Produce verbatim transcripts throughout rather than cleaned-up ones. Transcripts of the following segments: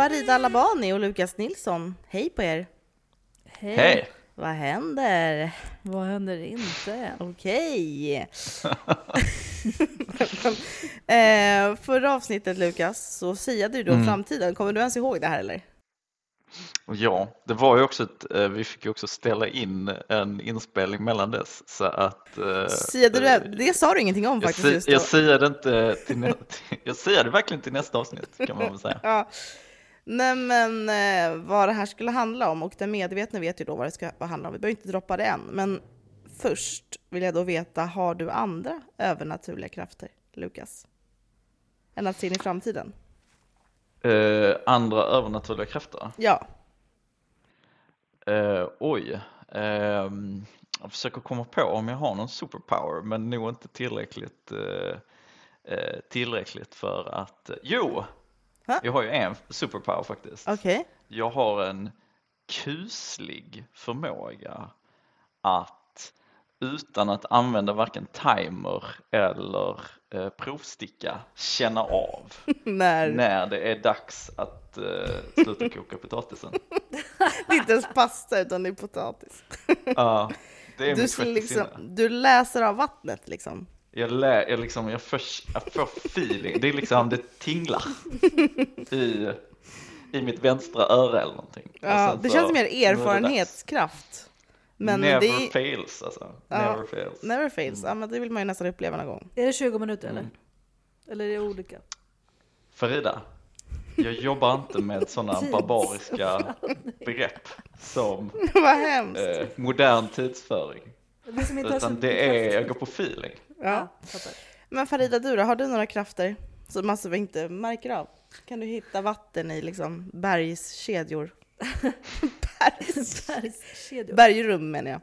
Parida Alabani och Lukas Nilsson. Hej på er. Hej. Hej. Vad händer? Vad händer inte? Okej. eh, förra avsnittet, Lukas, så siade du då mm. framtiden. Kommer du ens ihåg det här eller? Ja, det var ju också ett, eh, vi fick ju också ställa in en inspelning mellan dess. Så att, eh, siade du det? Det sa du ingenting om faktiskt. Jag, just jag siade inte till nä- jag siade verkligen till nästa avsnitt, kan man väl säga. Ja. Nej, men eh, vad det här skulle handla om, och den medvetna vet ju då vad det ska handla om. Vi behöver inte droppa det än, men först vill jag då veta, har du andra övernaturliga krafter, Lukas? Än att se in i framtiden? Eh, andra övernaturliga krafter? Ja. Eh, oj. Eh, jag försöker komma på om jag har någon superpower, men nog inte tillräckligt, eh, tillräckligt för att... Jo! Jag har ju en superpower faktiskt. Okay. Jag har en kuslig förmåga att utan att använda varken timer eller eh, provsticka känna av när, när det är dags att eh, sluta koka potatisen. Det är inte ens pasta utan det är potatis. Ja, det är du, mitt liksom, du läser av vattnet liksom. Jag, lä, jag, liksom, jag, för, jag får feeling. Det är liksom, det tinglar i, i mitt vänstra öra eller någonting. Ja, det så, känns mer erfarenhetskraft. Men never det... fails alltså. Never ja, fails. Never fails, ja, men det vill man ju nästan uppleva någon gång. Är det tjugo minuter eller? Mm. Eller är det olika? Farida, jag jobbar inte med sådana barbariska begrepp som eh, modern tidsföring. Det inte utan det är, jag går på feeling. Ja. Men Farida, du då, har du några krafter som massor inte märker av? Kan du hitta vatten i liksom bergskedjor? Bergs... bergskedjor. Bergrum menar jag.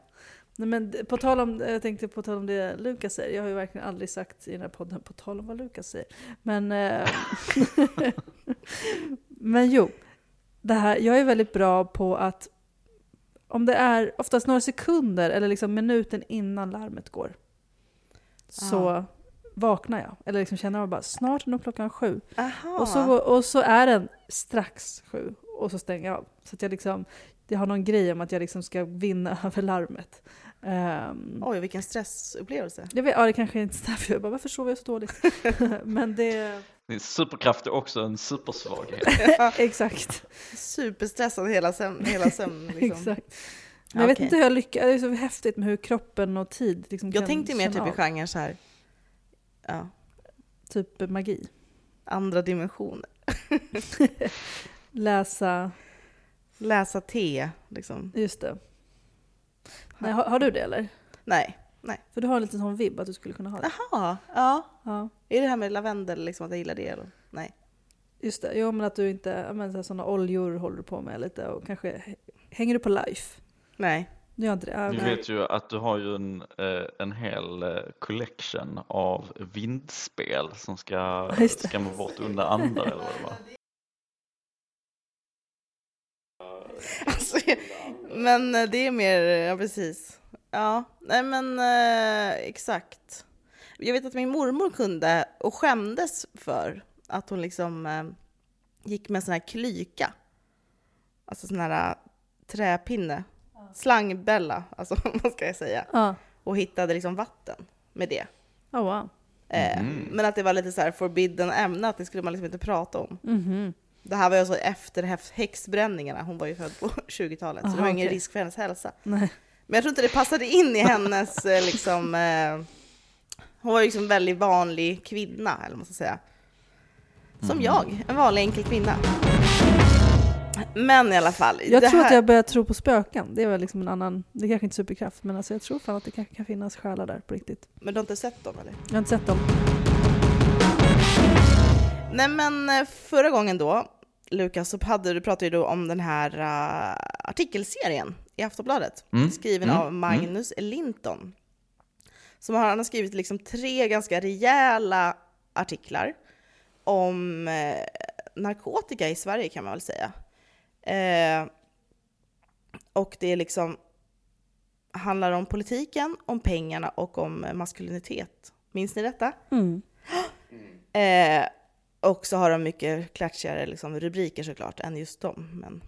Nej, men på tal om, jag tänkte på tal om det Lukas säger. Jag har ju verkligen aldrig sagt i den här podden på tal om vad Lukas säger. Men, men jo, det här, jag är väldigt bra på att om det är oftast några sekunder eller liksom minuten innan larmet går så Aha. vaknar jag. Eller liksom känner jag bara, snart är nog klockan sju. Och så, och så är den strax sju. Och så stänger jag av. Så att jag, liksom, jag har någon grej om att jag liksom ska vinna över larmet. Um, Oj, vilken stressupplevelse. Jag vet, ja, det kanske inte är därför jag bara, varför sover jag så dåligt? Men det... Din superkraft är också en supersvaghet. Exakt. Superstressad hela sömn. Hela sömn liksom. Exakt. Men jag okay. vet inte hur jag lyckas. Det är så häftigt med hur kroppen och tid liksom jag kan. Jag tänkte mer typ av. I genren så här. Ja. Typ magi. Andra dimensioner. Läsa. Läsa te liksom. Just det. Nej, har, har du det eller? Nej. Nej. För du har en liten sån vibb att du skulle kunna ha det. Jaha, ja. ja. Är det här med lavendel liksom att jag gillar det eller? Nej. Just det, jag menar att du inte, men sådana oljor håller du på med lite och kanske, hänger du på life? Nej. Du, har inte det. Ja, du nej. vet ju att du har ju en, en hel collection av vindspel som ska skämma bort under andra eller vad det alltså, men det är mer, ja precis. Ja, nej men eh, exakt. Jag vet att min mormor kunde och skämdes för att hon liksom eh, gick med sån här klyka. Alltså sån här träpinne. Ja. Slangbälla, alltså vad ska jag säga. Ja. Och hittade liksom vatten med det. Oh, wow. eh, mm. Men att det var lite så här forbidden ämne, att det skulle man liksom inte prata om. Mm. Det här var ju så efter häxbränningarna. Hon var ju född på tjugotalet. Aha, så det var ingen okay. risk för hennes hälsa. Nej. Men jag tror inte det passade in i hennes liksom, eh, hon var ju liksom en väldigt vanlig kvinna eller måste säga. Som mm. jag, en vanlig enkel kvinna. Men i alla fall, jag tror här... att jag börjar tro på spöken. Det är väl liksom en annan, det är kanske inte superkraft, men alltså jag tror fan att det kanske kan finnas själar där på riktigt. Men du har inte sett dem eller? Jag har inte sett dem. Nej, men förra gången då, Lukas, så hade du pratade ju då om den här uh, artikelserien i Aftonbladet, mm. skriven mm. av Magnus mm. Linton. Som har, han har skrivit liksom tre ganska rejäla artiklar om eh, narkotika i Sverige kan man väl säga. Eh, och det är liksom handlar om politiken, om pengarna och om maskulinitet. Minns ni detta? Mm. Eh, Och så har de mycket klatschigare liksom, rubriker såklart än just dem. Men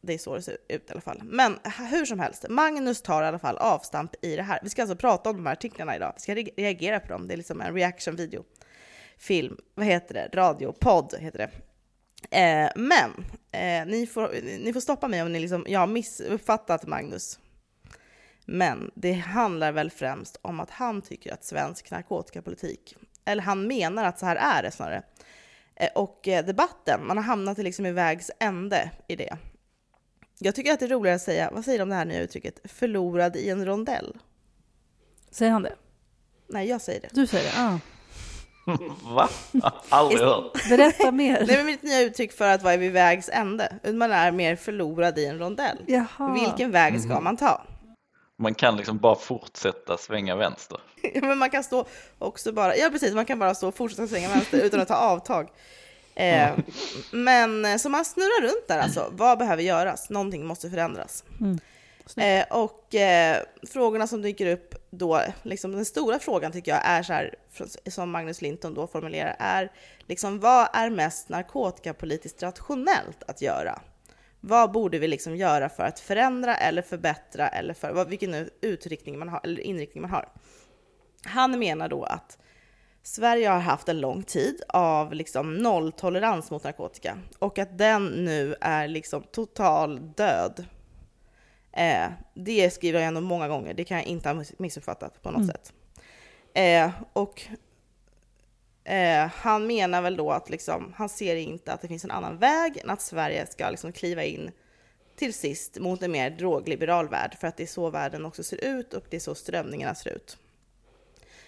det är så det ser ut i alla fall. Men hur som helst, Magnus tar i alla fall avstamp i det här. Vi ska alltså prata om de här artiklarna idag. Vi ska re- reagera på dem. Det är liksom en reaction-video. Film, vad heter det? Radiopodd heter det. Eh, men eh, ni, får, ni får stoppa mig om ni liksom, jag har missuppfattat Magnus. Men det handlar väl främst om att han tycker att svensk narkotikapolitik, eller han menar att så här är det snarare. Och debatten, man har hamnat liksom i vägs ände i det. Jag tycker att det är roligare att säga, vad säger de om det här nya uttrycket? Förlorad i en rondell. Säger han det? Nej, jag säger det. Du säger det, ja. Ah. Va? Aldrig hört. Berätta mer. Det är mitt nya uttryck för att vara vid vägs ände. Man är mer förlorad i en rondell. Jaha. Vilken väg ska man ta? Man kan liksom bara fortsätta svänga vänster. Men man kan stå också bara... Ja, precis. Man kan bara stå och fortsätta svänga vänster utan att ta avtag. Eh, men så man snurrar runt där alltså. Vad behöver göras? Någonting måste förändras. Mm. Eh, och eh, frågorna som dyker upp då... Liksom, den stora frågan tycker jag är så här... Som Magnus Linton då formulerar är... Liksom, vad är mest narkotikapolitiskt rationellt att göra? Vad borde vi liksom göra för att förändra eller förbättra eller för vad, vilken utriktning man har eller inriktning man har. Han menar då att Sverige har haft en lång tid av liksom nolltolerans mot narkotika och att den nu är liksom total död. Eh, det skriver jag ändå många gånger. Det kan jag inte ha missuppfattat på något mm. sätt. Eh, och Eh, han menar väl då att liksom, han ser inte att det finns en annan väg än att Sverige ska liksom kliva in till sist mot en mer drogliberal värld, för att det är så världen också ser ut och det är så strömningarna ser ut.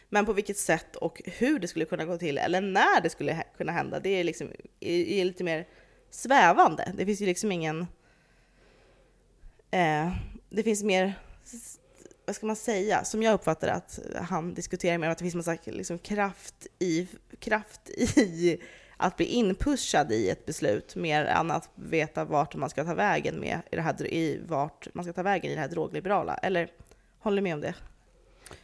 Men på vilket sätt och hur det skulle kunna gå till eller när det skulle ha- kunna hända, det är, liksom, är, är lite mer svävande. Det finns ju liksom ingen... Eh, det finns mer... Vad ska man säga? Som jag uppfattar att han diskuterar med att det finns massa liksom kraft i kraft i att bli inpushad i ett beslut mer än att veta vart man ska ta vägen med i det här i vart man ska ta vägen i det här drogliberala, eller håller med om det.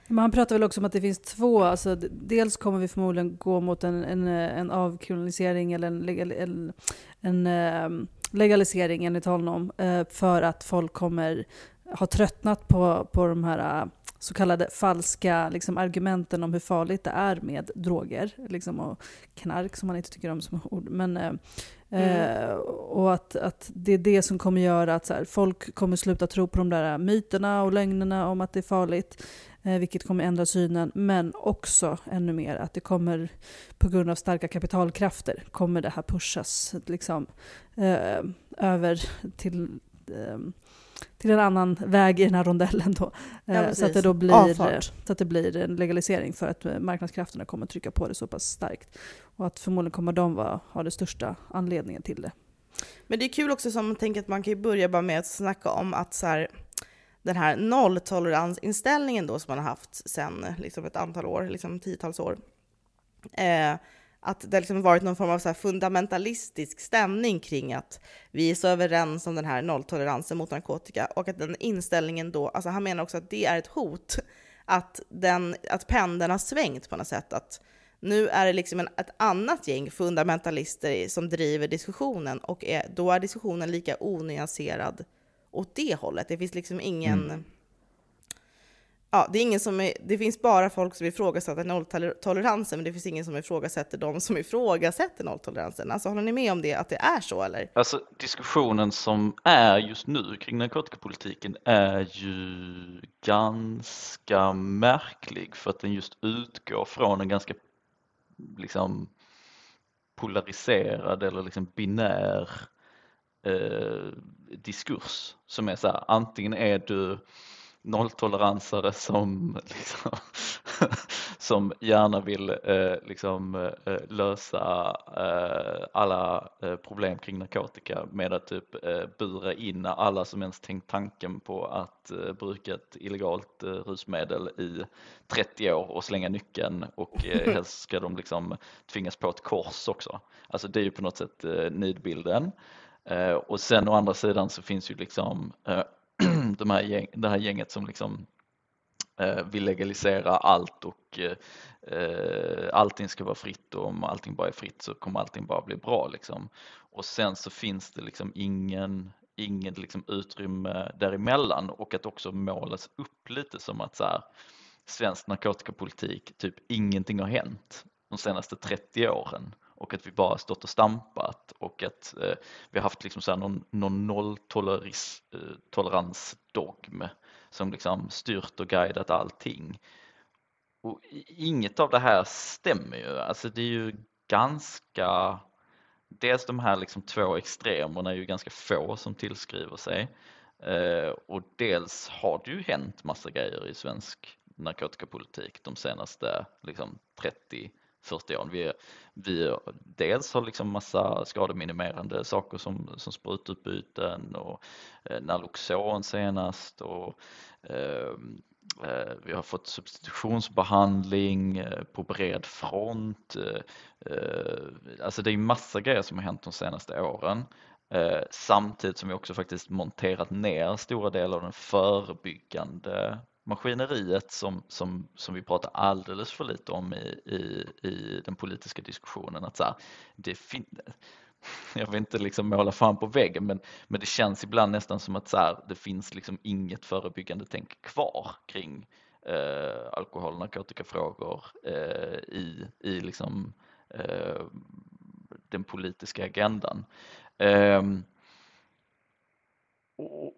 Men han pratar väl också om att det finns två, alltså dels kommer vi förmodligen gå mot en en, en avkriminalisering eller en legal, en, en legalisering enligt honom, för att folk kommer har tröttnat på, på de här så kallade falska liksom, argumenten om hur farligt det är med droger liksom, och knark som man inte tycker om som ord. Men, mm. eh, och att, att det är det som kommer göra att så här, folk kommer sluta tro på de där myterna och lögnerna om att det är farligt, eh, vilket kommer ändra synen. Men också ännu mer att det kommer på grund av starka kapitalkrafter kommer det här pushas liksom, eh, över till... Eh, till en annan väg i den här rondellen då. Ja, så att det då blir Avfart. så att det blir en legalisering, för att marknadskrafterna kommer att trycka på det så pass starkt, och att förmodligen kommer de vara ha den största anledningen till det. Men det är kul också som man tänker att man kan ju börja bara med att snacka om att så här, den här nolltoleransinställningen då som man har haft sedan liksom ett antal år, liksom tiotals år. Eh, Att det liksom varit någon form av så här fundamentalistisk stämning kring att vi är så överens om den här nolltoleransen mot narkotika, och att den inställningen då, alltså han menar också att det är ett hot, att, den, att pendeln har svängt på något sätt, att nu är det liksom en, ett annat gäng fundamentalister som driver diskussionen, och är, då är diskussionen lika onyanserad åt det hållet. Det finns liksom ingen... Mm. Ja, det är ingen som är, det finns bara folk som ifrågasätter nolltoleransen, men det finns ingen som ifrågasätter de som ifrågasätter nolltoleransen. Alltså håller ni med om det, att det är så eller? Alltså diskussionen som är just nu kring narkotikapolitiken är ju ganska märklig, för att den just utgår från en ganska liksom polariserad eller liksom binär eh, diskurs som är så här, antingen är du nolltoleransare som liksom, som gärna vill eh, liksom lösa eh, alla eh, problem kring narkotika med att typ eh, bura in alla som ens tänkt tanken på att eh, bruka ett illegalt eh, rusmedel i trettio år och slänga nyckeln, och eh, helst ska de liksom tvingas på ett kors också. Alltså det är ju på något sätt eh, nidbilden. Eh, och sen å andra sidan så finns ju liksom eh, De här gäng, det här gänget som liksom eh, vill legalisera allt och eh, allting ska vara fritt, och om allting bara är fritt så kommer allting bara bli bra liksom. Och sen så finns det liksom ingen ingen liksom utrymme däremellan, och att också målas upp lite som att så här, svensk narkotikapolitik, typ ingenting har hänt de senaste trettio åren. Och att vi bara stått och stampat, och att eh, vi har haft liksom så här någon, någon nolltoleransdogm eh, som liksom styrt och guidat allting. Och inget av det här stämmer ju. Alltså det är ju ganska... Dels de här liksom två extremerna är ju ganska få som tillskriver sig. Eh, och dels har det ju hänt massa grejer i svensk narkotikapolitik de senaste liksom trettio fyrtio åren. Vi, vi dels har liksom massa skademinimerande saker som, som sprututbyten och eh, naloxon senast, och eh, eh, vi har fått substitutionsbehandling eh, på bred front. Eh, eh, alltså det är massa grejer som har hänt de senaste åren. Eh, samtidigt som vi också faktiskt monterat ner stora delar av den förebyggande maskineriet som, som, som vi pratar alldeles för lite om i, i, i den politiska diskussionen. Att så här, det fin- jag vill inte liksom måla fan på väggen, men, men det känns ibland nästan som att så här, det finns liksom inget förebyggande tänk kvar kring eh, alkohol- och narkotikafrågor eh, i, i liksom, eh, den politiska agendan. Eh,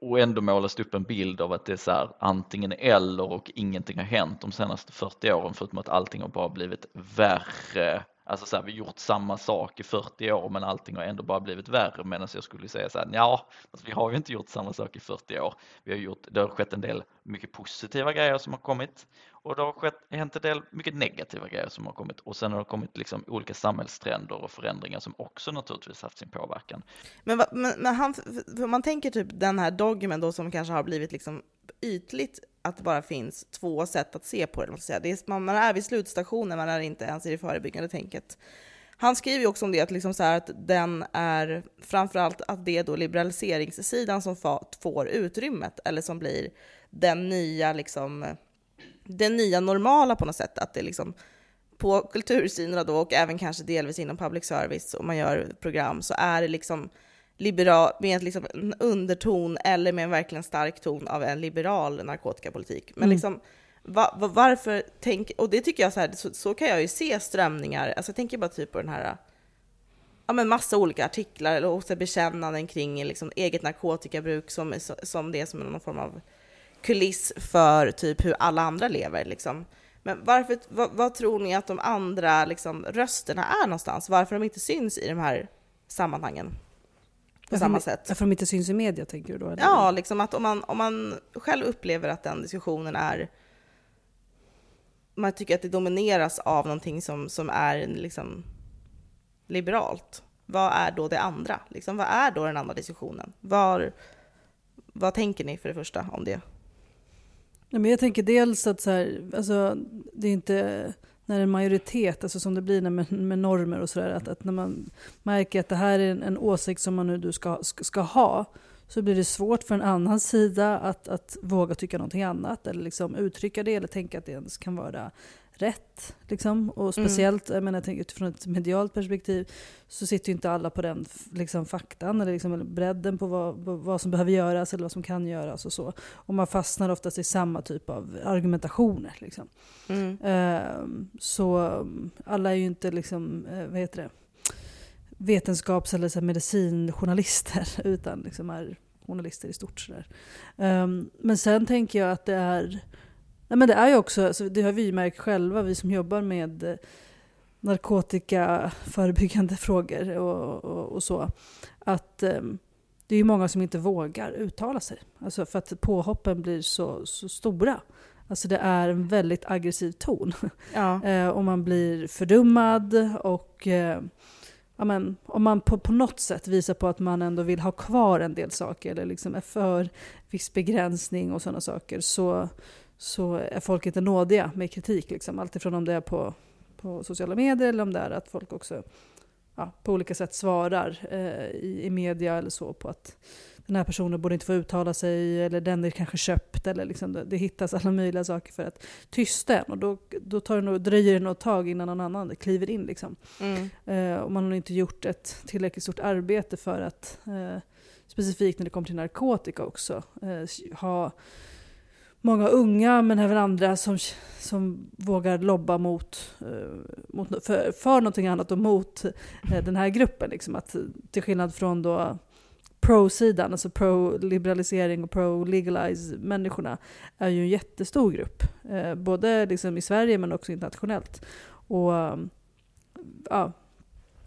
Och ändå målas upp en bild av att det är så här, antingen eller, och ingenting har hänt de senaste fyrtio åren, förutom att allting har bara blivit värre. Alltså så här, vi har gjort samma sak i fyrtio år, men allting har ändå bara blivit värre. Medan jag skulle säga så här, ja, alltså vi har ju inte gjort samma sak i fyrtio år. Vi har gjort, det har skett en del mycket positiva grejer som har kommit, och det har skett, hänt en del mycket negativa grejer som har kommit. Och sen har det kommit liksom olika samhällstrender och förändringar som också naturligtvis haft sin påverkan. Men, va, men, men han, för man tänker typ den här dogmen då, som kanske har blivit liksom ytligt, att det bara finns två sätt att se på det. Det är, man är vid slutstationen, man är inte ens i det förebyggande tänket. Han skriver ju också om det, att, liksom så här, att den är framförallt att det är då liberaliseringssidan som får utrymmet, eller som blir den nya liksom, den nya normala på något sätt. Att det liksom, på kultursidorna då, och även kanske delvis inom public service, om man gör program, så är det liksom liberal, med liksom en underton eller med en verkligen stark ton av en liberal narkotikapolitik. Men mm. liksom, va, va, varför tänk, och det tycker jag så här, så, så kan jag ju se strömningar. Alltså jag tänker bara typ på den här, ja men massa olika artiklar eller också bekännanden kring liksom eget narkotikabruk som, som det är som någon form av kuliss för typ hur alla andra lever liksom. Men varför, vad, vad tror ni att de andra liksom rösterna är någonstans? Varför de inte syns i de här sammanhangen? På samma de, sätt. Därför de inte syns i media, tänker du då? Eller? Ja, liksom att om man, om man själv upplever att den diskussionen är... Man tycker att det domineras av någonting som, som är liksom liberalt. Vad är då det andra? Liksom, vad är då den andra diskussionen? Var, vad tänker ni för det första om det? Ja, men jag tänker dels att så här, alltså, det är inte... när en majoritet, alltså som det blir när med, med normer och sådär, att, att när man märker att det här är en, en åsikt som man nu du ska, ska ha, så blir det svårt för en annan sida att, att våga tycka någonting annat, eller liksom uttrycka det, eller tänka att det ens kan vara rätt. Liksom. Och speciellt, mm. jag menar, jag tänker utifrån ett medialt perspektiv, så sitter ju inte alla på den liksom, faktan eller, liksom, eller bredden på vad, vad som behöver göras eller vad som kan göras och så. Och man fastnar oftast i samma typ av argumentationer. Liksom. Mm. Eh, så alla är ju inte liksom, eh, vad heter det, vetenskaps- eller så här, medicinjournalister, utan liksom, är journalister i stort. Så där. Eh, men sen tänker jag att det är... Nej, men det är ju också, alltså det har vi märkt själva, vi som jobbar med narkotikaförebyggande frågor och, och, och så, att um, det är ju många som inte vågar uttala sig. Alltså för att påhoppen blir så, så stora. Alltså det är en väldigt aggressiv ton. Ja. eh, och man blir fördummad och... Eh, Ja, men, om man på, på något sätt visar på att man ändå vill ha kvar en del saker eller liksom är för viss begränsning och sådana saker, så, så är folk inte nådiga med kritik. Liksom. Alltifrån om det är på, på sociala medier eller om det är att folk också ja, på olika sätt svarar eh, i, i media eller så på att den här personen borde inte få uttala sig, eller den är kanske köpt, eller liksom det, det hittas alla möjliga saker för att tysta en, och då, då tar det nog, dröjer det något tag innan någon annan kliver in liksom. Mm. Eh, och man har inte gjort ett tillräckligt stort arbete för att eh, specifikt när det kommer till narkotika också eh, ha många unga men även andra som, som vågar lobba mot, eh, mot, för, för någonting annat och mot eh, den här gruppen. Liksom, att, till skillnad från då pro-sidan, alltså pro-liberalisering och pro-legalize-människorna är ju en jättestor grupp. Eh, både liksom i Sverige men också internationellt. Och ja,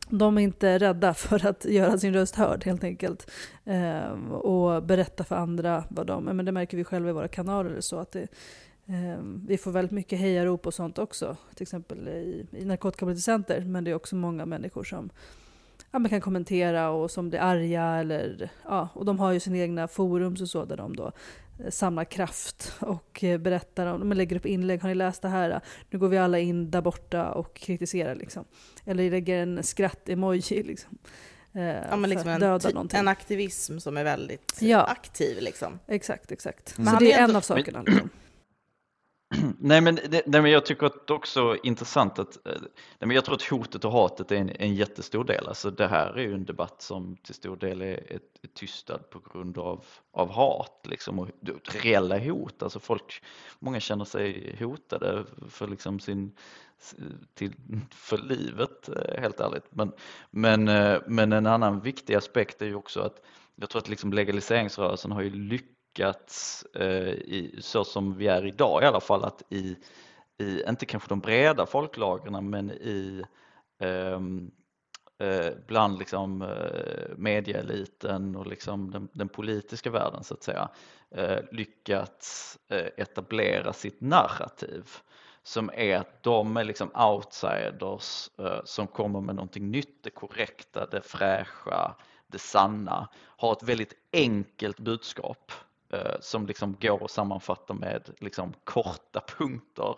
de är inte rädda för att göra sin röst hörd helt enkelt. Eh, och berätta för andra vad de... Men det märker vi själva i våra kanaler. Så att det, eh, vi får väldigt mycket hejarop och sånt också. Till exempel i, i narkotikapolitikcenter. Men det är också många människor som ja, man kan kommentera och som blir arga. Eller, ja, och de har ju sina egna forums och så där de då samlar kraft och berättar om, man lägger upp inlägg, har ni läst det här? Nu går vi alla in där borta och kritiserar liksom. Eller lägger en skratt-emoji liksom. Ja, men liksom en, ty- en aktivism som är väldigt ja. aktiv liksom. Exakt, exakt. Mm. Så det är en ändå... av sakerna liksom. Nej, men det, det, jag tycker att det också är intressant att det, jag tror att hotet och hatet är en, en jättestor del. Alltså det här är ju en debatt som till stor del är, är, är tystad på grund av, av hat liksom, och reella hot. Alltså folk, många känner sig hotade för liksom sin till, för livet helt ärligt. Men, men, men en annan viktig aspekt är ju också att jag tror att liksom legaliseringsrörelsen har ju lyckats Att, eh, i, så som vi är idag i alla fall, att i, i inte kanske de breda folklagren men i eh, eh, bland liksom eh, medieeliten och liksom den, den politiska världen så att säga eh, lyckats eh, etablera sitt narrativ som är att de är liksom outsiders eh, som kommer med någonting nytt, det korrekta, det fräscha, det sanna, har ett väldigt enkelt budskap som liksom går att sammanfatta med liksom korta punkter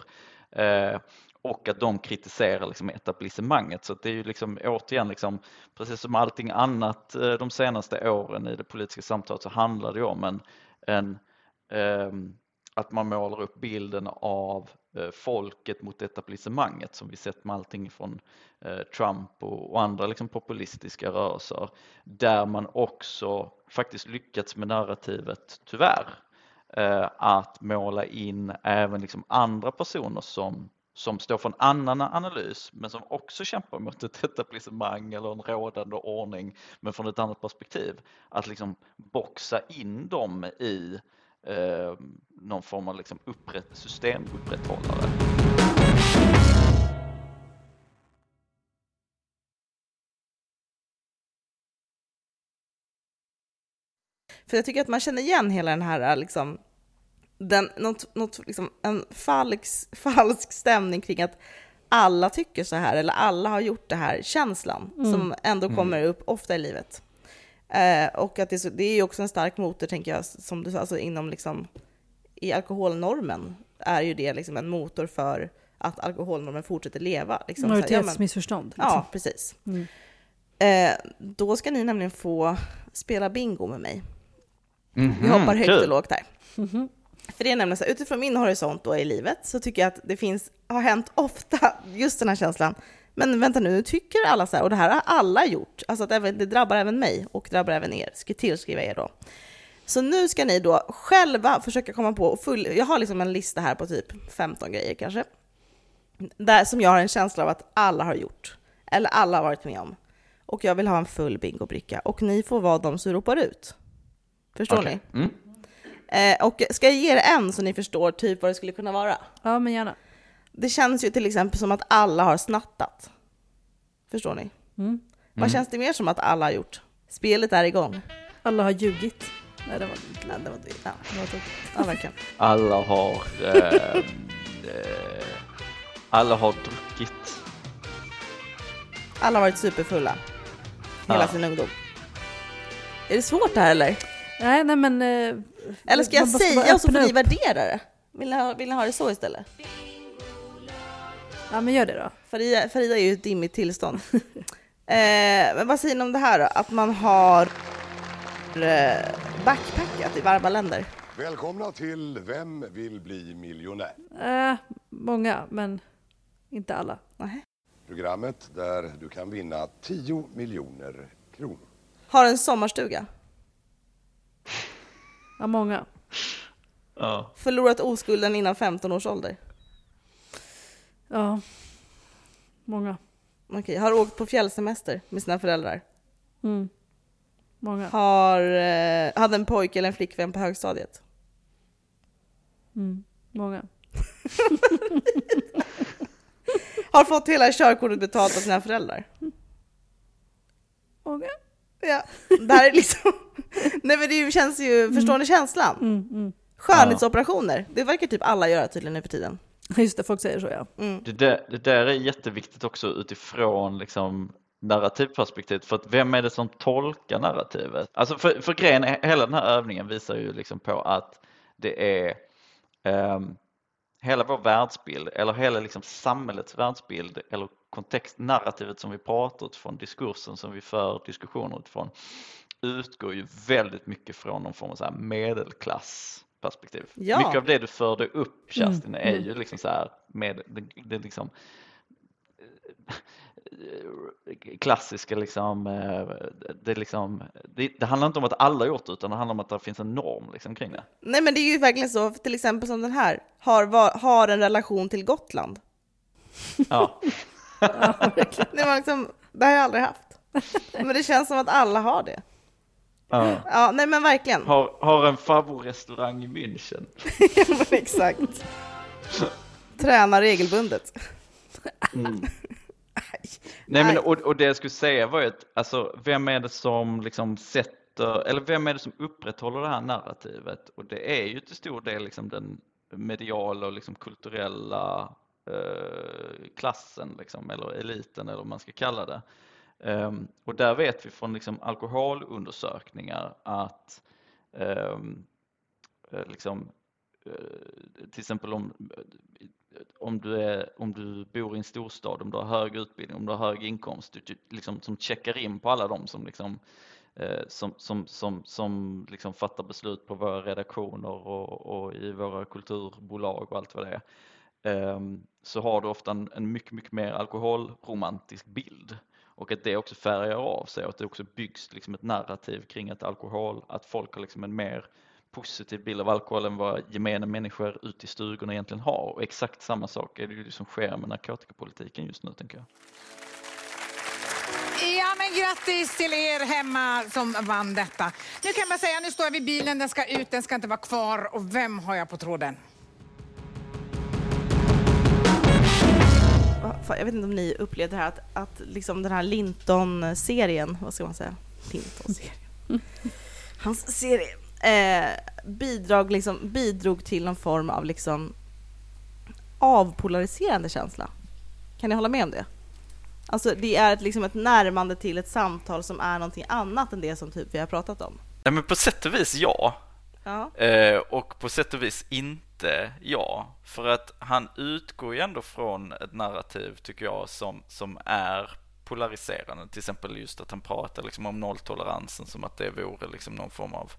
eh, och att de kritiserar liksom etablissemanget. Så det är ju liksom, återigen liksom, precis som allting annat eh, de senaste åren i det politiska samtalet så handlar det om en, en, eh, att man målar upp bilden av eh, folket mot etablissemanget som vi sett med allting från eh, Trump och, och andra liksom populistiska rörelser, där man också faktiskt lyckats med narrativet, tyvärr, eh, att måla in även liksom andra personer som, som står för en annan analys men som också kämpar mot ett etablissemang eller en rådande ordning men från ett annat perspektiv, att liksom boxa in dem i eh, någon form av liksom upprätt, systemupprätthållare. För jag tycker att man känner igen hela den här liksom, den, något, något, liksom, en falsk, falsk stämning kring att alla tycker så här eller alla har gjort det här, känslan mm. som ändå kommer mm. upp ofta i livet. Eh, och att det, är så, det är ju också en stark motor, tänker jag, som du sa, alltså inom liksom, i alkoholnormen är ju det liksom en motor för att alkoholnormen fortsätter leva. Liksom, majoritetsmissförstånd. Liksom. Ja, precis. Mm. Eh, då ska ni nämligen få spela bingo med mig. Mm-hmm. Vi hoppar högt och lågt här. Mm-hmm. För det är nämligen så här, utifrån min horisont då i livet så tycker jag att det finns, har hänt ofta just den här känslan. Men vänta nu, nu tycker alla så här, och det här har alla gjort. Alltså att även, det drabbar även mig och drabbar även er. Ska tillskriva er då. Så nu ska ni då själva försöka komma på och full, jag har liksom en lista här på typ femton grejer kanske. Där som jag har en känsla av att alla har gjort. Eller alla har varit med om. Och jag vill ha en full bingobricka. Och ni får vara de som ropar ut. Förstår okay. ni? Mm. Eh, och ska jag ge er en så ni förstår typ vad det skulle kunna vara? Ja, men gärna. Det känns ju till exempel som att alla har snattat. Förstår ni? Mm. Vad mm. känns det mer som att alla har gjort? Spelet är igång. Alla har ljugit. Nej, det var inte. Nej, det var inte. Ja, det var inte. Ja, verkligen. Alla har... Eh, alla har druckit. Alla har varit superfulla. Hela ja. sin ungdom. Är det svårt det här eller? Nej, nej men... Eh, eller ska jag säga och så får ni värdera det? Vill ni, ha, vill ni ha det så istället? Ja, men gör det då. Farida, Farida är ju ett dimmigt tillstånd. eh, men vad säger ni om det här då? Att man har... backpackat i varma länder. Välkomna till Vem vill bli miljonär? Äh, många, men inte alla. Nej. Programmet där du kan vinna tio miljoner kronor. Har en sommarstuga? Ja, många. Ja. Förlorat oskulden innan femton års ålder? Ja, många. Okej, har åkt på fjällsemester med sina föräldrar? Mm. Många. Har, eh, hade en pojke eller en flickvän på högstadiet? Mm. Många. Har fått hela körkortet betalt av sina föräldrar? Många. Ja, det här är liksom... Nej, men det känns ju... Mm. Förstår ni känslan? Mm, mm. Skönhetsoperationer. Det verkar typ alla göra tydligen nu för tiden. Just det, folk säger så, ja. Mm. Det, där, det där är jätteviktigt också utifrån liksom... narrativperspektivet, för att vem är det som tolkar narrativet? Alltså för, för grejen, hela den här övningen visar ju liksom på att det är eh, hela vår världsbild, eller hela liksom samhällets världsbild, eller kontextnarrativet som vi pratar utifrån, diskursen som vi för diskussioner utifrån, utgår ju väldigt mycket från någon form av så här medelklassperspektiv. Ja. Mycket av det du förde upp, Kerstin, mm. är ju liksom så här med det, det liksom klassiska liksom, det, liksom det, det handlar inte om att alla gjort, utan det handlar om att det finns en norm liksom kring det. Nej, men det är ju verkligen så, till exempel som den här har, var, har en relation till Gotland. Ja. Ja, det var liksom, det har jag aldrig haft. Men det känns som att alla har det. Ja, ja, nej men verkligen. Har, har en favoritrestaurang i München. Ja, men exakt. Tränar regelbundet. Mm. Nej, men och, och det jag skulle säga var ju att alltså, vem är det som liksom sätter, eller vem är det som upprätthåller det här narrativet? Och det är ju till stor del liksom den mediala och liksom kulturella eh, klassen liksom, eller eliten, eller vad man ska kalla det. Um, och där vet vi från liksom alkoholundersökningar att um, liksom till exempel om om du, är, om du bor i en storstad, om du har hög utbildning, om du har hög inkomst, du, liksom, som checkar in på alla de som, liksom, eh, som, som, som, som liksom fattar beslut på våra redaktioner och, och i våra kulturbolag och allt vad det är, eh, så har du ofta en, en mycket, mycket mer alkoholromantisk bild. Och att det också färgar av sig, och att det också byggs liksom ett narrativ kring att alkohol, att folk har liksom en mer positiv bild av alkohol än vad gemena människor ute i stugorna egentligen har. Och exakt samma sak är det ju som sker med narkotikapolitiken just nu, tänker jag. Ja, men grattis till er hemma som vann detta. Nu kan man säga, nu står jag vid bilen, den ska ut, den ska inte vara kvar. Och vem har jag på tråden? Jag vet inte om ni upplevde det här, att, att liksom den här Linton-serien, vad ska man säga? Linton-serien. Hans serie... Eh, bidrag, liksom, bidrog till någon form av liksom avpolariserande känsla. Kan ni hålla med om det? Alltså det är ett, liksom ett närmande till ett samtal som är någonting annat än det som typ vi har pratat om. Ja, men på sätt och vis ja. Ja. Eh, och på sätt och vis inte ja. För att han utgår ju ändå från ett narrativ, tycker jag, som, som är polariserande. Till exempel just att han pratar liksom om nolltoleransen som att det vore liksom någon form av...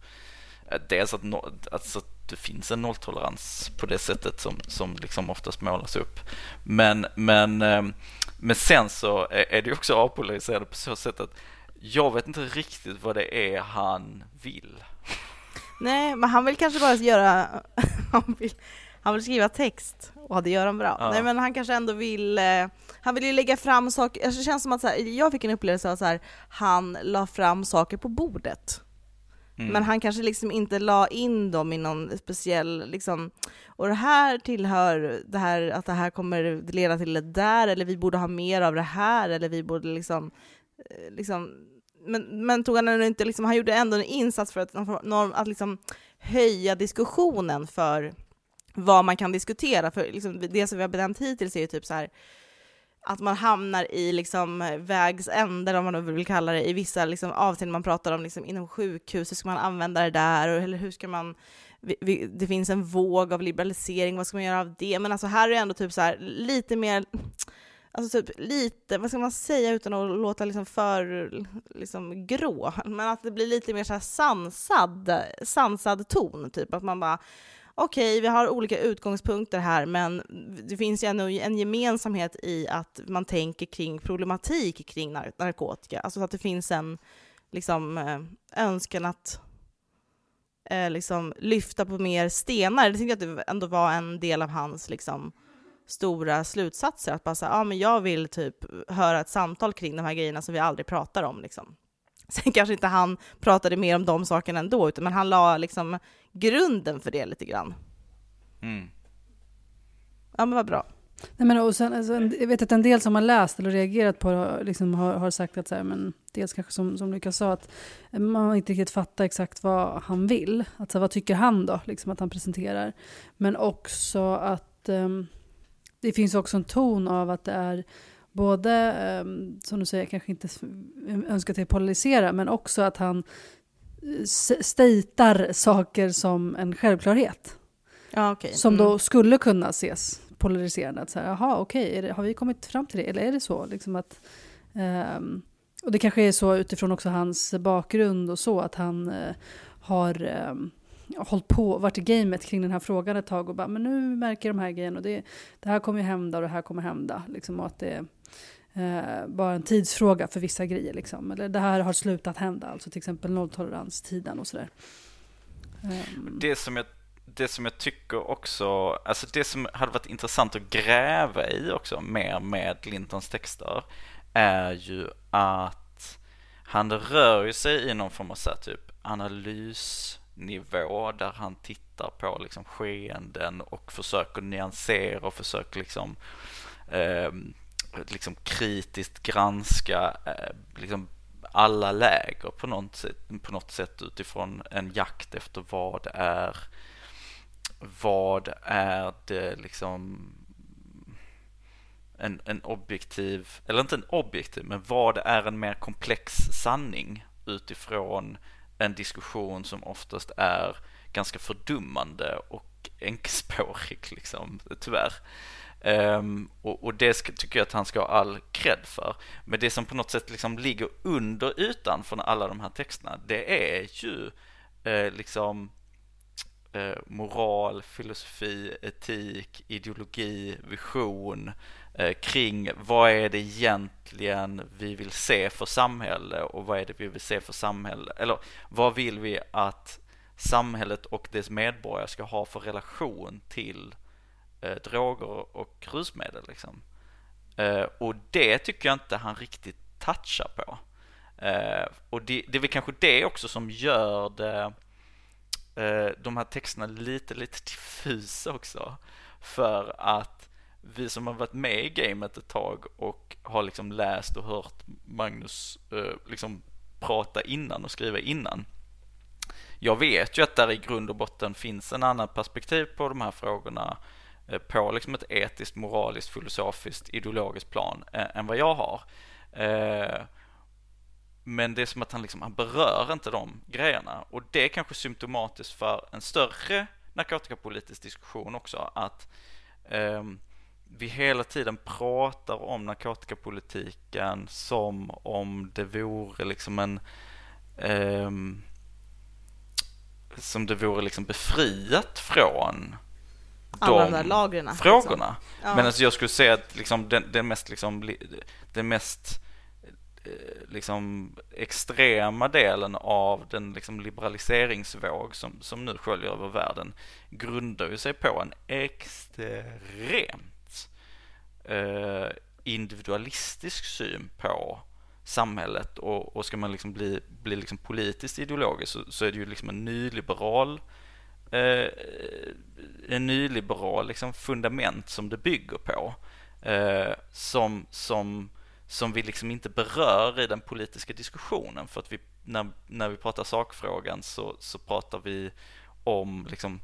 Dels att, no, alltså att det finns en nolltolerans på det sättet som, som liksom oftast målas upp. Men, men, men sen så är det också avpolariserande på så sätt att jag vet inte riktigt vad det är han vill. Nej, men han vill kanske bara göra... Han vill, han vill skriva text, och det gör han bra. Ja. Nej, men han kanske ändå vill... Han vill ju lägga fram saker... Det känns som att så här, jag fick en upplevelse av så här, han la fram saker på bordet. Mm. Men han kanske liksom inte la in dem i någon speciell liksom, och det här tillhör det här, att det här kommer leda till det där, eller vi borde ha mer av det här, eller vi borde liksom, liksom men, men tog han inte liksom, han gjorde ändå en insats för att, för att liksom höja diskussionen för vad man kan diskutera, för liksom, det som vi har benämnt hittills är ju typ så här att man hamnar i liksom vägs ände, om man vill kalla det, i vissa liksom avseenden. Man pratar om liksom inom sjukhus, hur ska man använda det där, eller hur ska man, det finns en våg av liberalisering, vad ska man göra av det? Men alltså här är det ändå typ så här lite mer alltså typ lite, vad ska man säga utan att låta liksom för liksom grå, men att det blir lite mer så här sansad, sansad ton typ, att man bara okej, vi har olika utgångspunkter här, men det finns ju ändå en gemensamhet i att man tänker kring problematik kring nar- narkotika. Alltså att det finns en liksom, önskan att eh, liksom, lyfta på mer stenar. Det tycker jag att det ändå var en del av hans liksom, stora slutsatser. Att bara säga, ah, men jag vill typ höra ett samtal kring de här grejerna som vi aldrig pratar om liksom. Sen kanske inte han pratade mer om de sakerna ändå, utan men han la liksom grunden för det lite grann. Mm. Ja, men vad bra. Nej, men och sen, alltså, jag vet att en del som har läst eller reagerat på liksom, har, har sagt att så här, men dels kanske som, som Lukas sa, att man inte riktigt fattar exakt vad han vill. Att, så här, vad tycker han då? Liksom, att han presenterar. Men också att um, det finns också en ton av att det är både, som du säger, kanske inte önskar till att polarisera, men också att han statear saker som en självklarhet. Ja, okay. Mm. Som då skulle kunna ses polariserande. Att så här, jaha, okej, okay, har vi kommit fram till det? Eller är det så? Liksom att, um, och det kanske är så utifrån också hans bakgrund och så, att han uh, har... Um, hållit på, varit i gamet kring den här frågan ett tag och bara, men nu märker de här grejen och det, det här kommer ju hända och det här kommer hända liksom, och att det är eh, bara en tidsfråga för vissa grejer liksom, eller det här har slutat hända, alltså till exempel nolltoleranstiden och sådär. Um. Det som jag det som jag tycker också, alltså det som hade varit intressant att gräva i också mer med Lintons texter är ju att han rör sig i någon form av så här, typ analys nivå där han tittar på liksom skeenden och försöker nyansera och försöker liksom, eh, liksom kritiskt granska eh, liksom alla läger på något, sätt, på något sätt utifrån en jakt efter vad är vad är det liksom en, en objektiv, eller inte en objektiv, men vad är en mer komplex sanning utifrån en diskussion som oftast är ganska fördummande och enkelspårig liksom, tyvärr. Um, och, och det ska, tycker jag att han ska ha all cred för. Men det som på något sätt liksom ligger under ytan från alla de här texterna, det är ju eh, liksom eh, moral, filosofi, etik, ideologi, vision eh, kring vad är det egentligen vi vill se för samhälle och vad är det vi vill se för samhälle, eller vad vill vi att samhället och dess medborgare ska ha för relation till eh, droger och rusmedel liksom. Eh, och det tycker jag inte han riktigt touchar på. Eh, och det, det är väl kanske det också som gör det de här texterna lite, lite diffusa också, för att vi som har varit med i gamet ett tag och har liksom läst och hört Magnus eh, liksom prata innan och skriva innan, jag vet ju att där i grund och botten finns en annan perspektiv på de här frågorna eh, på liksom ett etiskt, moraliskt, filosofiskt, ideologiskt plan eh, än vad jag har. Eh, Men det är som att han, liksom, han berör inte de grejerna. Och det är kanske symptomatiskt för en större narkotikapolitisk diskussion också. Att eh, vi hela tiden pratar om narkotikapolitiken som om det vore liksom en... Eh, som det vore liksom befriat från de, de lagrena, frågorna. Liksom. Ja. Men alltså jag skulle säga att liksom den, den mest... Liksom, den mest liksom extrema delen av den liksom liberaliseringsvåg som, som nu sköljer över världen grundar ju sig på en extremt eh, individualistisk syn på samhället, och, och ska man liksom bli, bli liksom politiskt ideologisk så, så är det ju liksom en nyliberal eh, en nyliberal liksom fundament som det bygger på eh, som som som vi liksom inte berör i den politiska diskussionen, för att vi, när, när vi pratar sakfrågan så, så pratar vi om liksom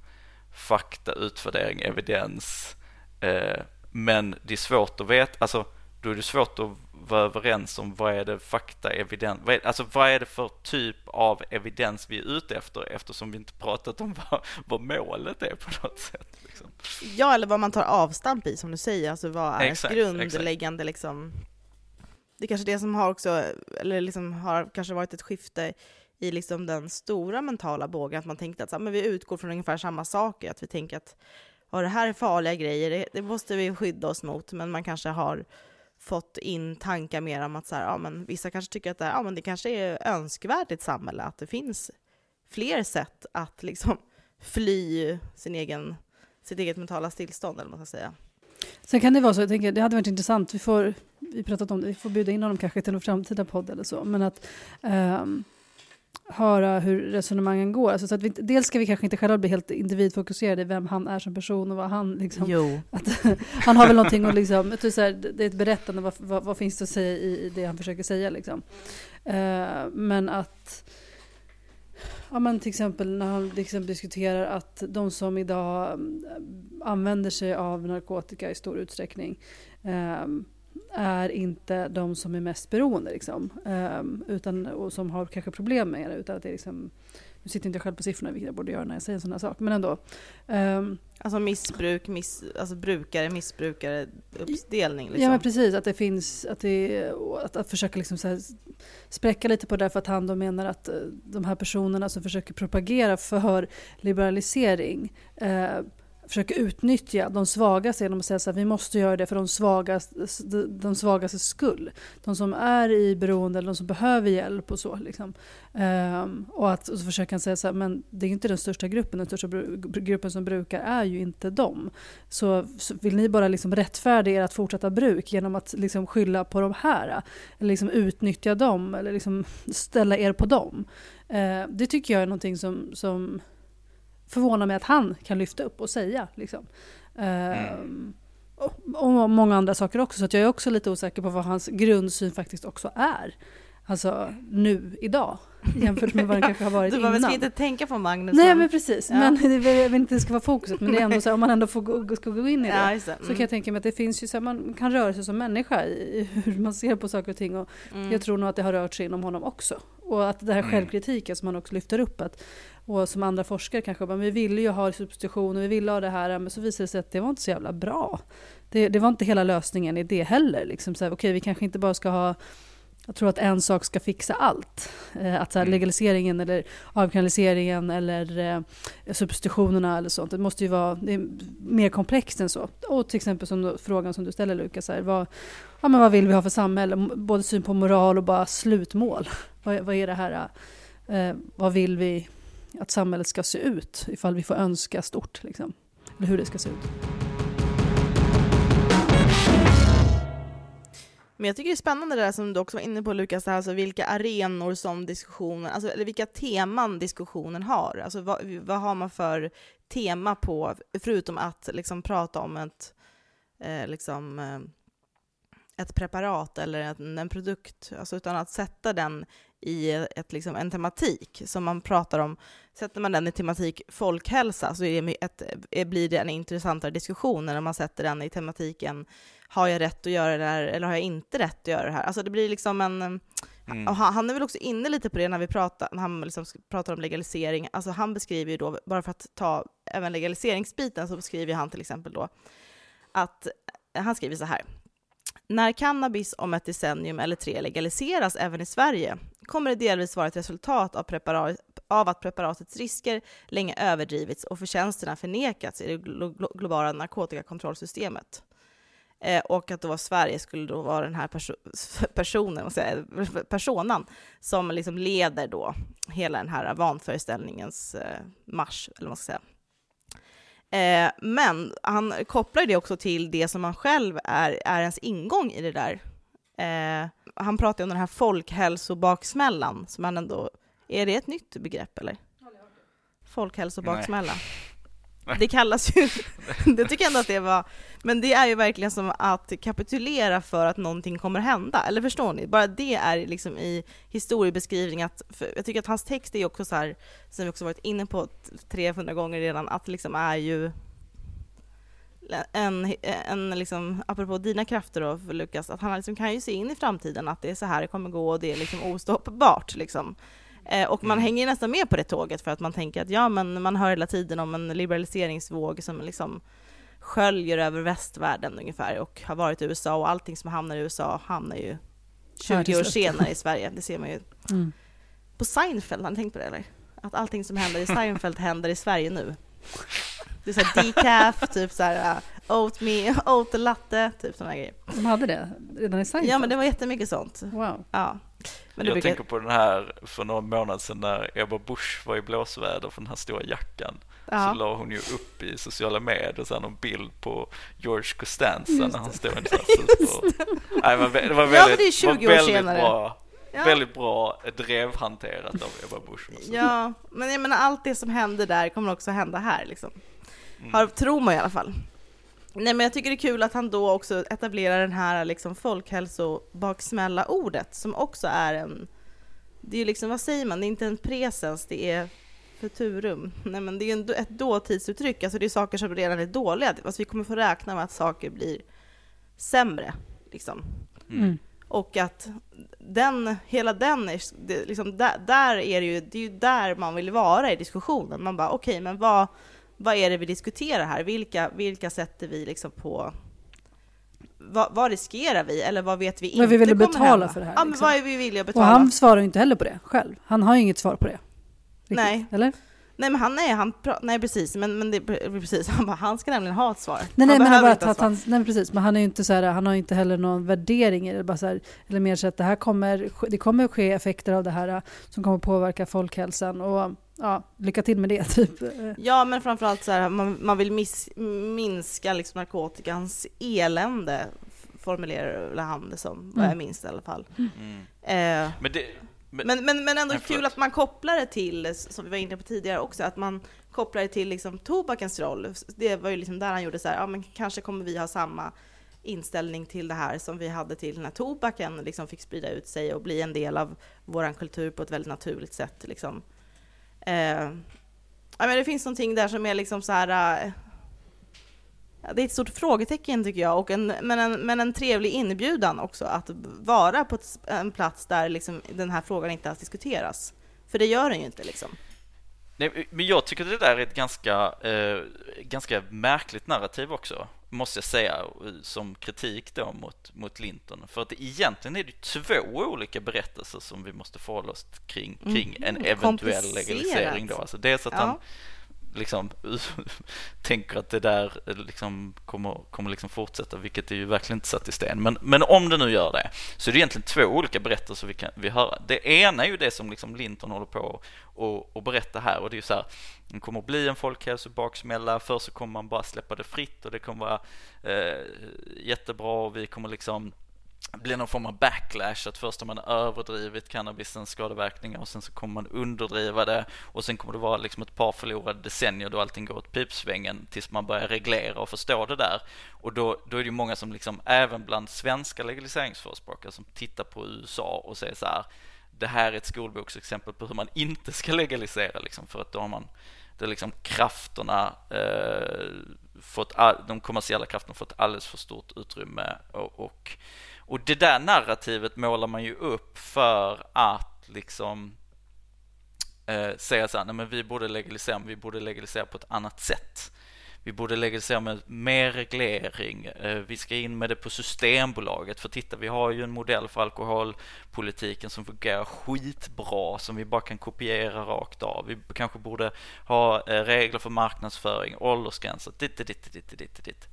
fakta, utvärdering, evidens eh, men det är svårt att veta, alltså då är det svårt att vara överens om vad är det fakta, evidens, vad är, alltså vad är det för typ av evidens vi är ute efter, eftersom vi inte pratat om vad, vad målet är på något sätt. Liksom. Ja, eller vad man tar avstamp i, som du säger, alltså vad är exakt, grundläggande exakt. Liksom. Det är kanske det som har också, eller liksom har kanske varit ett skifte i liksom den stora mentala bågen, att man tänkte att så, men vi utgår från ungefär samma saker, att vi tänker att ja, det här är farliga grejer, det, det måste vi skydda oss mot, men man kanske har fått in tankar mer om att så här, ja, men vissa kanske tycker att det, ja, men det kanske är önskvärt i ett samhälle att det finns fler sätt att liksom fly sin egen, sitt eget mentala tillstånd, eller vad man ska säga. Sen kan det vara så, jag tänker, det hade varit intressant, vi får, vi pratat om det, vi får bjuda in honom kanske till en framtida podd eller så, men att um, höra hur resonemangen går. Alltså så att vi, dels ska vi kanske inte själva bli helt individfokuserade i vem han är som person och vad han liksom... Jo. Att, han har väl någonting att liksom... Så här, det är ett berättande, vad, vad, vad finns det att säga i, i det han försöker säga liksom. Uh, men att... Ja, men till exempel när han liksom diskuterar att de som idag använder sig av narkotika i stor utsträckning... Um, är inte de som är mest beroende liksom, um, utan, och som har kanske problem med det, utan att det är liksom, nu sitter inte jag själv på siffrorna, vilket jag borde göra när jag säger sådana saker, men ändå um, alltså missbruk, miss, alltså brukare, missbrukare uppdelning liksom. Ja men precis, att det finns att, det, att, att försöka liksom så här spräcka lite på det, för att han då menar att de här personerna som försöker propagera för liberalisering uh, försöka utnyttja de svagaste genom att säga att vi måste göra det för de svagaste, de svagaste skull. De som är i beroende eller de som behöver hjälp och så. Liksom. Um, och att och så försöka säga så här, men det är inte den största gruppen. Den största br- gruppen som brukar är ju inte dem. Så, så vill ni bara liksom rättfärdiga er att fortsätta bruk genom att liksom skylla på de här. Eller liksom utnyttja dem eller liksom ställa er på dem. Uh, det tycker jag är någonting som... som förvånar mig att han kan lyfta upp och säga. Liksom. Ehm, och, och många andra saker också. Så att jag är också lite osäker på vad hans grundsyn faktiskt också är. Alltså nu, idag. Jämfört med vad den kanske har varit innan. Du bara, innan. Ska inte tänka på Magnus. Nej, men precis. Ja. Men det, jag vet inte det ska vara fokuset. Men det är ändå så här, om man ändå får gå, ska gå in i det. Ja, just det. Mm. Så kan jag tänka mig att det finns ju så här, man kan röra sig som människa i, i hur man ser på saker och ting. Och mm. Jag tror nog att det har rört sig inom honom också. Och att det här självkritiken som man också lyfter upp att, och som andra forskare kanske, men vi ville ju ha substitution och vi ville ha det här, men så visade det sig att det var inte så jävla bra. Det, det var inte hela lösningen i det heller. Liksom så här, okej, vi kanske inte bara ska ha, jag tror att en sak ska fixa allt. Att så här, legaliseringen eller avkriminaliseringen eller eh, substitutionerna eller sånt. Det måste ju vara det är mer komplext än så. Och till exempel som frågan som du ställer, Lukas, så här, vad, ja, men vad vill vi ha för samhälle? Både syn på moral och bara slutmål. Vad, vad är det här? Eh, vad vill vi att samhället ska se ut ifall vi får önska stort liksom, eller hur det ska se ut. Men jag tycker det är spännande det där som du också var inne på, Lukas, alltså vilka arenor som diskussionen, alltså, eller vilka teman diskussionen har. Alltså vad, vad har man för tema på, förutom att liksom prata om ett eh, liksom eh, ett preparat eller en, en produkt, alltså utan att sätta den i ett, liksom, en tematik som man pratar om. Sätter man den i tematik folkhälsa så är det ett, ett, blir det en intressantare diskussion när man sätter den i tematiken har jag rätt att göra det här eller har jag inte rätt att göra det här. Alltså det blir liksom en... Mm. Han är väl också inne lite på det när vi pratar, när han liksom pratar om legalisering. Alltså han beskriver ju då, bara för att ta även legaliseringsbiten, så beskriver han till exempel då att han skriver så här: när cannabis om ett decennium eller tre legaliseras även i Sverige kommer det delvis vara ett resultat av, preparat, av att preparatets risker länge överdrivits och förtjänsterna förnekats i det glo- globala narkotikakontrollsystemet. Eh, och att då Sverige skulle då vara den här perso- personen, vad säger jag, personan som liksom leder då hela den här vanföreställningens eh, marsch, eller vad man ska säga. Eh, men han kopplar det också till det som man själv är, är ens ingång i det där. Eh, han pratar om den här folkhälsobaksmällan, som han ändå, är det ett nytt begrepp eller? Folkhälsobaksmälla. Det kallas ju, det tycker jag ändå att det var, men det är ju verkligen som att kapitulera för att någonting kommer hända, eller förstår ni? Bara det är liksom i historiebeskrivning att, jag tycker att hans text är också så här, som vi också varit inne på trehundra gånger redan, att liksom är ju en, en liksom, apropå dina krafter då för Lukas, att han liksom kan ju se in i framtiden att det är så här det kommer gå och det är liksom ostoppbart liksom. Eh, och man mm. hänger nästan med på det tåget för att man tänker att ja, men man hör hela tiden om en liberaliseringsvåg som liksom sköljer över västvärlden ungefär och har varit i U S A, och allting som hamnar i U S A hamnar ju tjugo år senare i Sverige. Det ser man ju mm. på Seinfeld, har ni tänkt på det eller? Att allting som händer i Seinfeld händer i Sverige nu. Det är såhär decaf, typ såhär oat me, oat latte, typ sådana grejer. De hade det redan i Seinfeld? Ja, men det var jättemycket sånt. Wow. Ja. Men jag brukar... tänker på den här för några månader sedan när Ewa Bush var i blåsväder för den här stora jackan. Ja. Så la hon ju upp i sociala medier så här någon bild på George Costanza när han stod en och... Nej, men det var väldigt, ja, det är tjugo år var väldigt senare. Bra. Ja. Väldigt bra drevhanterat av Ewa Bush. Ja, men jag menar, allt det som händer där kommer också hända här liksom. Mm. Har, tror man i alla fall. Nej, men jag tycker det är kul att han då också etablerar den här liksom folkhälsobaksmälla ordet som också är en, det är ju liksom, vad säger man, det är inte en presens, det är futurum. Nej, men det är ju ett dåtidsuttryck, alltså det är saker som redan är dåliga, alltså vi kommer få räkna med att saker blir sämre liksom. Mm. Och att den, hela den är, det, liksom, där, där är det ju, det är ju där man vill vara i diskussionen. Man bara okej, okay, men vad Vad är det vi diskuterar här? Vilka, vilka sätter vi liksom på... Vad, vad riskerar vi? Eller vad vet vi inte? Vad vi vill betala för det här. Ja, liksom. Men vad är vi villiga att betala? Och han svarar ju inte heller på det själv. Han har ju inget svar på det. Riktigt, nej. Eller? Nej, men han är... Han pra- nej, precis. Men, men det, precis. Han, bara, han ska nämligen ha ett svar. Nej, nej, han men, han bara, att han, nej precis. Men han är ju inte så här... Han har ju inte heller någon värdering. Eller, bara så här, eller mer så att det här kommer... Det kommer att ske effekter av det här som kommer påverka folkhälsan. Och... Ja, lycka till med det typ. Ja, men framförallt så här, man, man vill miss, minska liksom narkotikans elände, formulerar han det som, mm. vad jag minns i alla fall. Mm. Eh, men, det, men, men, men, men ändå kul att man kopplar det till, som vi var inne på tidigare också, att man kopplar det till liksom tobakens roll. Det var ju liksom där han gjorde så här, ja, men kanske kommer vi ha samma inställning till det här som vi hade till när tobaken liksom fick sprida ut sig och bli en del av våran kultur på ett väldigt naturligt sätt liksom. Eh, ja, men det finns någonting där som är liksom så här, eh, det är ett stort frågetecken tycker jag, och en, men, en, men en trevlig inbjudan också att vara på ett, en plats där liksom den här frågan inte alls diskuteras, för det gör den ju inte liksom. Nej, men jag tycker det där är ett ganska, eh, ganska märkligt narrativ också, måste jag säga, som kritik då mot, mot Linton. För att egentligen är det två olika berättelser som vi måste förhålla oss kring, kring mm, en eventuell legalisering då. Alltså dels att ja. han liksom tänker att det där liksom kommer, kommer liksom fortsätta, vilket är ju verkligen inte satt i sten. Men, men om det nu gör det, så är det egentligen två olika berättelser vi kan vi höra. Det ena är ju det som liksom Linton håller på och, och berätta här, och det är ju så här, det kommer att bli en folkhälsobaksmälla, för så kommer man bara släppa det fritt och det kommer vara eh, jättebra, och vi kommer liksom blir någon form av backlash, att först har man överdrivit cannabisens skadeverkningar och sen så kommer man underdriva det, och sen kommer det vara liksom ett par förlorade decennier då allting går åt pipsvängen tills man börjar reglera och förstå det där. Och då, då är det ju många som liksom, även bland svenska legaliseringsförespråkare, som tittar på U S A och säger så här, det här är ett skolboksexempel på hur man inte ska legalisera liksom, för att då har man det liksom krafterna eh, fått all, de kommersiella krafterna fått alldeles för stort utrymme, och, och Och det där narrativet målar man ju upp för att liksom eh, säga så här, nej men vi borde legalisera, vi borde legalisera på ett annat sätt. Vi borde legalisera med mer reglering. Eh, vi ska in med det på Systembolaget. För titta, vi har ju en modell för alkoholpolitiken som fungerar skitbra, som vi bara kan kopiera rakt av. Vi kanske borde ha eh, regler för marknadsföring, åldersgränser, dit, dit, dit, dit, dit, dit.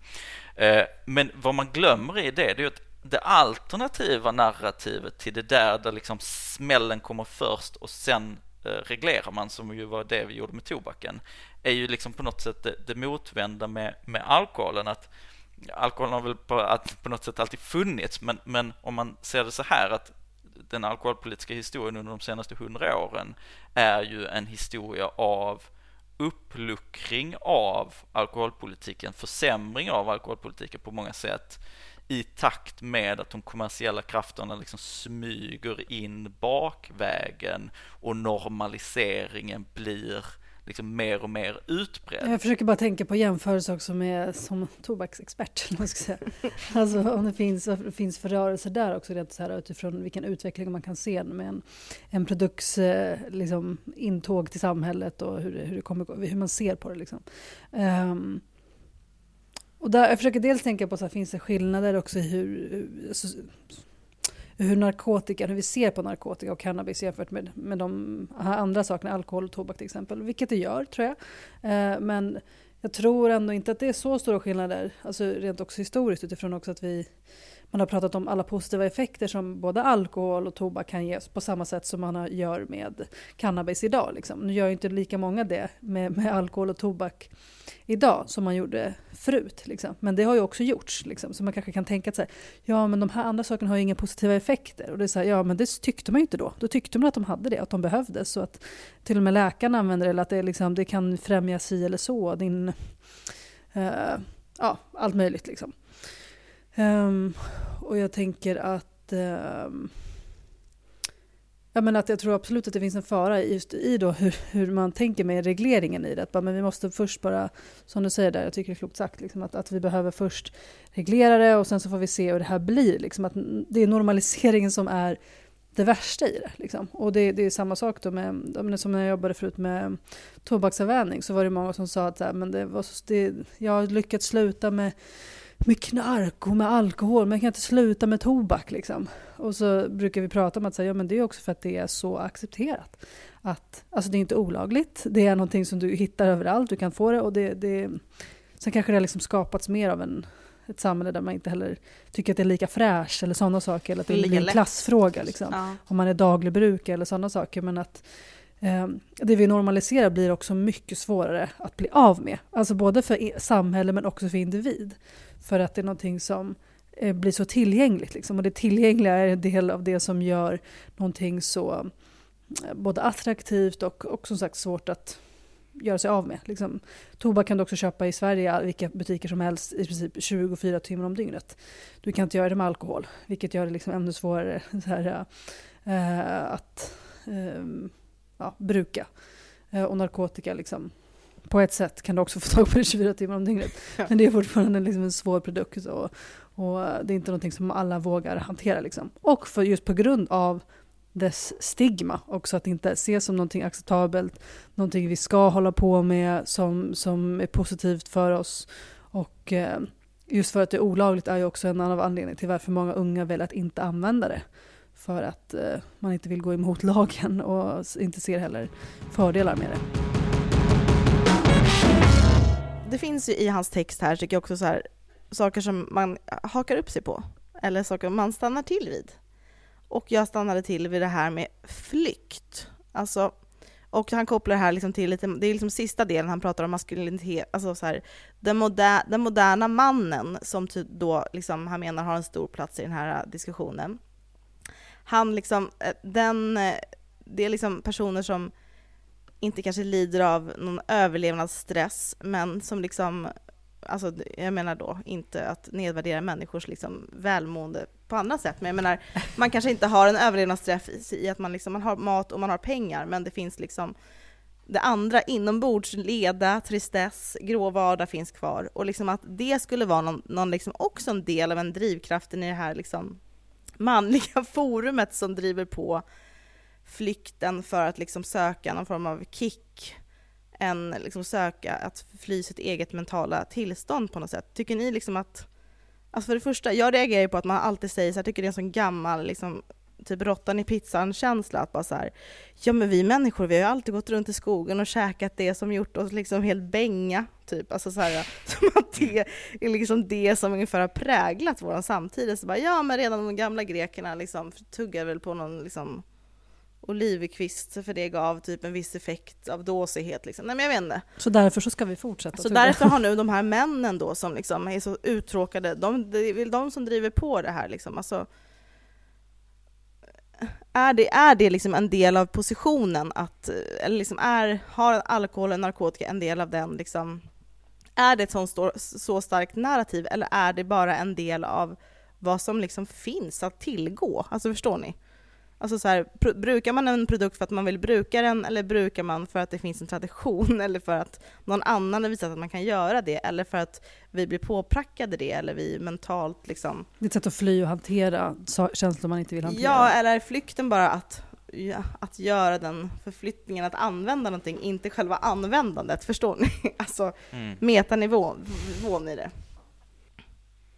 Eh, men vad man glömmer i det, det är att det alternativa narrativet till det där, där liksom smällen kommer först och sen eh, reglerar man, som ju var det vi gjorde med tobaken, är ju liksom på något sätt det, det motvända med, med alkoholen. Att alkoholen har väl på, att på något sätt alltid funnits, men, men om man ser det så här, att den alkoholpolitiska historien under de senaste hundra åren är ju en historia av uppluckring av alkoholpolitiken, försämring av alkoholpolitiken på många sätt, i takt med att de kommersiella krafterna liksom smyger in bakvägen och normaliseringen blir liksom mer och mer utbredd. Jag försöker bara tänka på jämförelse också med som tobaksexpert. Ska jag säga. Alltså om det finns, om det finns förrörelser där också rent så här, utifrån vilken utveckling man kan se med en, en produkts liksom, intåg till samhället och hur, det, hur, det kommer, hur man ser på det. Liksom. Um, och där, jag försöker dels tänka på så här, finns det skillnader också i hur... Så, hur narkotika, hur vi ser på narkotika och cannabis jämfört med, med de här andra sakerna, alkohol och tobak till exempel, vilket det gör tror jag. Eh, men jag tror ändå inte att det är så stora skillnader, alltså rent också historiskt utifrån också att vi, man har pratat om alla positiva effekter som både alkohol och tobak kan ges på samma sätt som man gör med cannabis idag. Liksom. Nu gör ju inte lika många det med, med alkohol och tobak idag som man gjorde förut. Liksom. Men det har ju också gjorts. Liksom. Så man kanske kan tänka att så här, ja, men de här andra sakerna har ju inga positiva effekter. Och det är så här, ja, men det tyckte man ju inte då. Då tyckte man att de hade det, att de behövdes. Så att till och med läkarna använder det, eller att det, liksom, det kan främja si eller så. Din, eh, ja, allt möjligt liksom. Um, och jag tänker att um, jag menar att jag tror absolut att det finns en fara just i då hur, hur man tänker med regleringen i det. Att bara, men vi måste först bara, som du säger där, jag tycker det är klokt sagt, liksom, att, att vi behöver först reglera det och sen så får vi se hur det här blir. Liksom, att det är normaliseringen som är det värsta i det. Liksom. Och det, det är samma sak då med, som när jag jobbade förut med tobaksavvänjning, så var det många som sa att här, men det var så, det, jag har lyckats sluta med med knark och med alkohol, men jag kan inte sluta med tobak liksom. Och så brukar vi prata om att säga, ja, men det är också för att det är så accepterat. Att, alltså det är inte olagligt, det är någonting som du hittar överallt, du kan få det. Och det, det, sen kanske det har liksom skapats mer av en, ett samhälle där man inte heller tycker att det är lika fräscht eller sådana saker. Eller att det är en klassfråga liksom. Ja. Om man är daglig brukare eller sådana saker. Men att det vi normaliserar blir också mycket svårare att bli av med. Alltså både för samhälle men också för individ. För att det är någonting som blir så tillgängligt. Liksom. Och det tillgängliga är en del av det som gör någonting så både attraktivt och, och som sagt svårt att göra sig av med. Liksom. Tobak kan du också köpa i Sverige, vilka butiker som helst, i princip tjugofyra timmar om dygnet. Du kan inte göra det med alkohol, vilket gör det liksom ännu svårare så här, äh, att... Äh, Ja, bruka. Och narkotika liksom. På ett sätt kan du också få tag på det tjugofyra timmar om dygnet. Ja. Men det är fortfarande liksom en svår produkt och, och det är inte någonting som alla vågar hantera liksom. Och för just på grund av dess stigma också, att det inte ses som någonting acceptabelt, någonting vi ska hålla på med som, som är positivt för oss. Och eh, just för att det är olagligt är ju också en annan anledning till varför många unga väljer att inte använda det. För att eh, man inte vill gå emot lagen och inte ser heller fördelar med det. Det finns ju i hans text här, tycker jag också, så här, saker som man hakar upp sig på. Eller saker man stannar till vid. Och jag stannade till vid det här med flykt. Alltså, och han kopplar det här liksom till lite, det är liksom sista delen han pratar om maskulinitet. Alltså så här, den, moder, den moderna mannen som ty, då liksom, han menar har en stor plats i den här diskussionen. Han liksom, den, det är liksom personer som inte kanske lider av någon överlevnadsstress, men som liksom, alltså jag menar då inte att nedvärdera människors liksom välmående på andra sätt, men jag menar, man kanske inte har en överlevnadsstress i att man liksom, man har mat och man har pengar, men det finns liksom det andra inombords, leda, tristess, grå vardag finns kvar, och liksom att det skulle vara någon, någon liksom också en del av en drivkraften i det här liksom manliga forumet som driver på flykten för att liksom söka någon form av kick, en liksom söka att fly sitt eget mentala tillstånd på något sätt. Tycker ni liksom att, alltså för det första, jag reagerar ju på att man alltid säger så här, jag tycker det är en sån gammal liksom typ råttan i pizzan känsla att bara så här, ja men vi människor, vi har ju alltid gått runt i skogen och käkat det som gjort oss liksom helt bänga typ, alltså så här, som att det är liksom det som ungefär har präglat våran samtid, så bara, ja men redan de gamla grekerna liksom tuggade väl på någon liksom olivkvist, för det gav typ en viss effekt av dåsighet liksom. Nej men jag vet inte. Så därför så ska vi fortsätta. Så därför har nu de här männen då som liksom är så uttråkade, de, det är de som driver på det här liksom, alltså Är det, är det liksom en del av positionen att, eller liksom är, har alkohol och narkotika en del av den liksom, är det ett sånt stor, så starkt narrativ, eller är det bara en del av vad som liksom finns att tillgå? Alltså förstår ni? Alltså så här, pr- brukar man en produkt för att man vill bruka den, eller brukar man för att det finns en tradition, eller för att någon annan har visat att man kan göra det, eller för att vi blir påprackade det, eller vi mentalt liksom... Det är ett sätt att fly och hantera känslor man inte vill hantera. Ja, eller är flykten bara att, ja, att göra den förflyttningen, att använda någonting, inte själva användandet, förstår ni? Alltså mm. metanivån i det.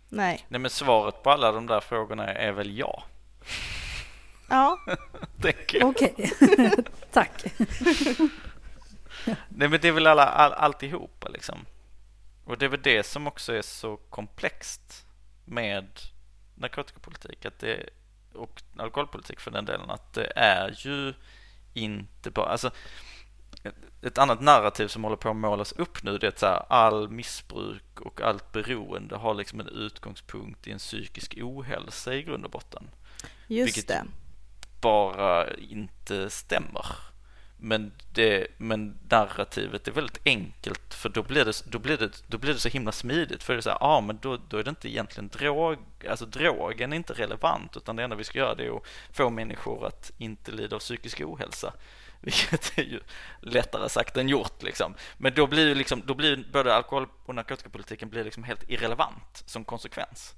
Nej. Nej, men svaret på alla de där frågorna är väl ja. Ja. Okej. Tack. Nej, men det är väl alla, all, alltihopa liksom. Och det är väl det som också är så komplext med narkotikapolitik, att det, och alkoholpolitik för den delen, att det är ju inte bara, alltså ett annat narrativ som håller på att målas upp nu, det är att så här, all missbruk och allt beroende har liksom en utgångspunkt i en psykisk ohälsa i grund och botten. Just vilket det. Bara inte stämmer. Men, det, men narrativet är väldigt enkelt, för då blir det, då blir det, då blir det så himla smidigt, för det är så här, ah, men då, då är det inte egentligen drog, alltså drogen är inte relevant, utan det enda vi ska göra det är att få människor att inte lida av psykisk ohälsa. Vilket är ju lättare sagt än gjort liksom. Men då blir, liksom, då blir både alkohol- och narkotikapolitiken blir liksom helt irrelevant som konsekvens.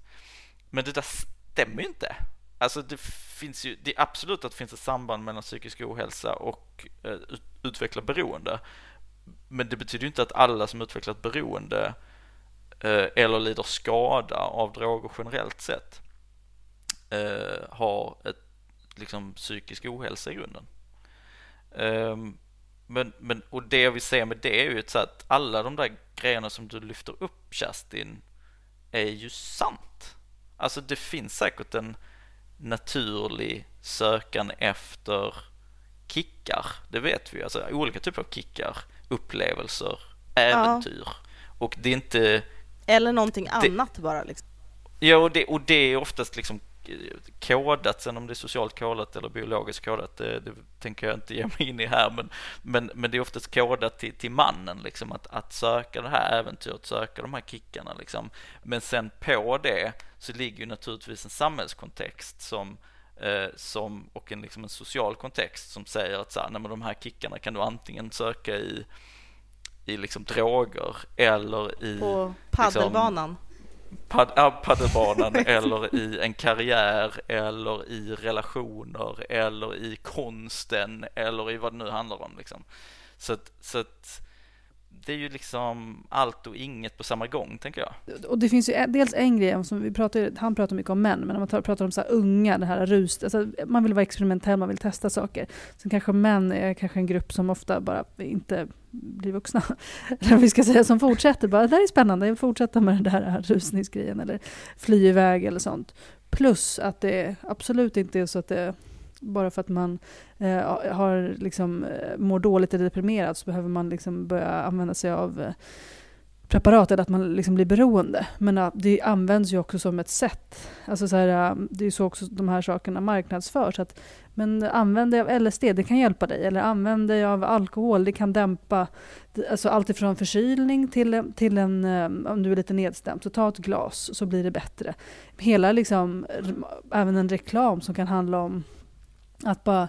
Men det där stämmer ju inte. Alltså det finns ju, det är absolut att det finns ett samband mellan psykisk ohälsa och eh, utveckla beroende. Men det betyder ju inte att alla som utvecklat beroende eh, eller lider skada av droger generellt sett eh, har ett liksom psykisk ohälsa i grunden. Um, men, men, och det vi ser med det är ju så att alla de där grejerna som du lyfter upp, Kerstin, är ju sant. Alltså det finns säkert en naturlig sökan efter kickar, det vet vi, alltså olika typer av kickar, upplevelser, äventyr, ja. Och det är inte eller någonting det, annat bara liksom. Ja, och det, och det är oftast liksom kodat, sen om det är socialt kodat eller biologiskt kodat, det, det tänker jag inte ge mig in i här, men, men, men det är oftast kodat till, till mannen liksom, att, att söka det här äventyret, söka de här kickarna liksom. Men sen på det så ligger ju naturligtvis en samhällskontext som, eh, som, och en, liksom en social kontext som säger att så här, nej, men de här kickarna kan du antingen söka i, i liksom droger eller i på paddelbanan liksom, paddelbanan eller i en karriär eller i relationer eller i konsten eller i vad det nu handlar om liksom. Så att, så att det är ju liksom allt och inget på samma gång, tänker jag. Och det finns ju dels en grej som vi pratar, han pratar mycket om män, men när man tar, pratar om så här unga, det här rus, alltså man vill vara experimentell, man vill testa saker. Sen kanske män är kanske en grupp som ofta bara inte blir vuxna. Eller vi ska säga, som fortsätter bara, det här är spännande, jag fortsätter med den där här rusningsgrejen eller fly iväg eller sånt. Plus att det absolut inte är så att det bara för att man eh, har liksom, mår dåligt eller deprimerad så behöver man liksom börja använda sig av eh, preparat eller att man liksom blir beroende. Men eh, det används ju också som ett sätt. Alltså så här, eh, det är ju så också de här sakerna marknadsförs. Att, men använder jag av L S D, det kan hjälpa dig. Eller använder jag av alkohol, det kan dämpa. Alltså allt ifrån förkylning till, till en, eh, om du är lite nedstämd, så ta ett glas så blir det bättre. Hela liksom, även en reklam som kan handla om att bara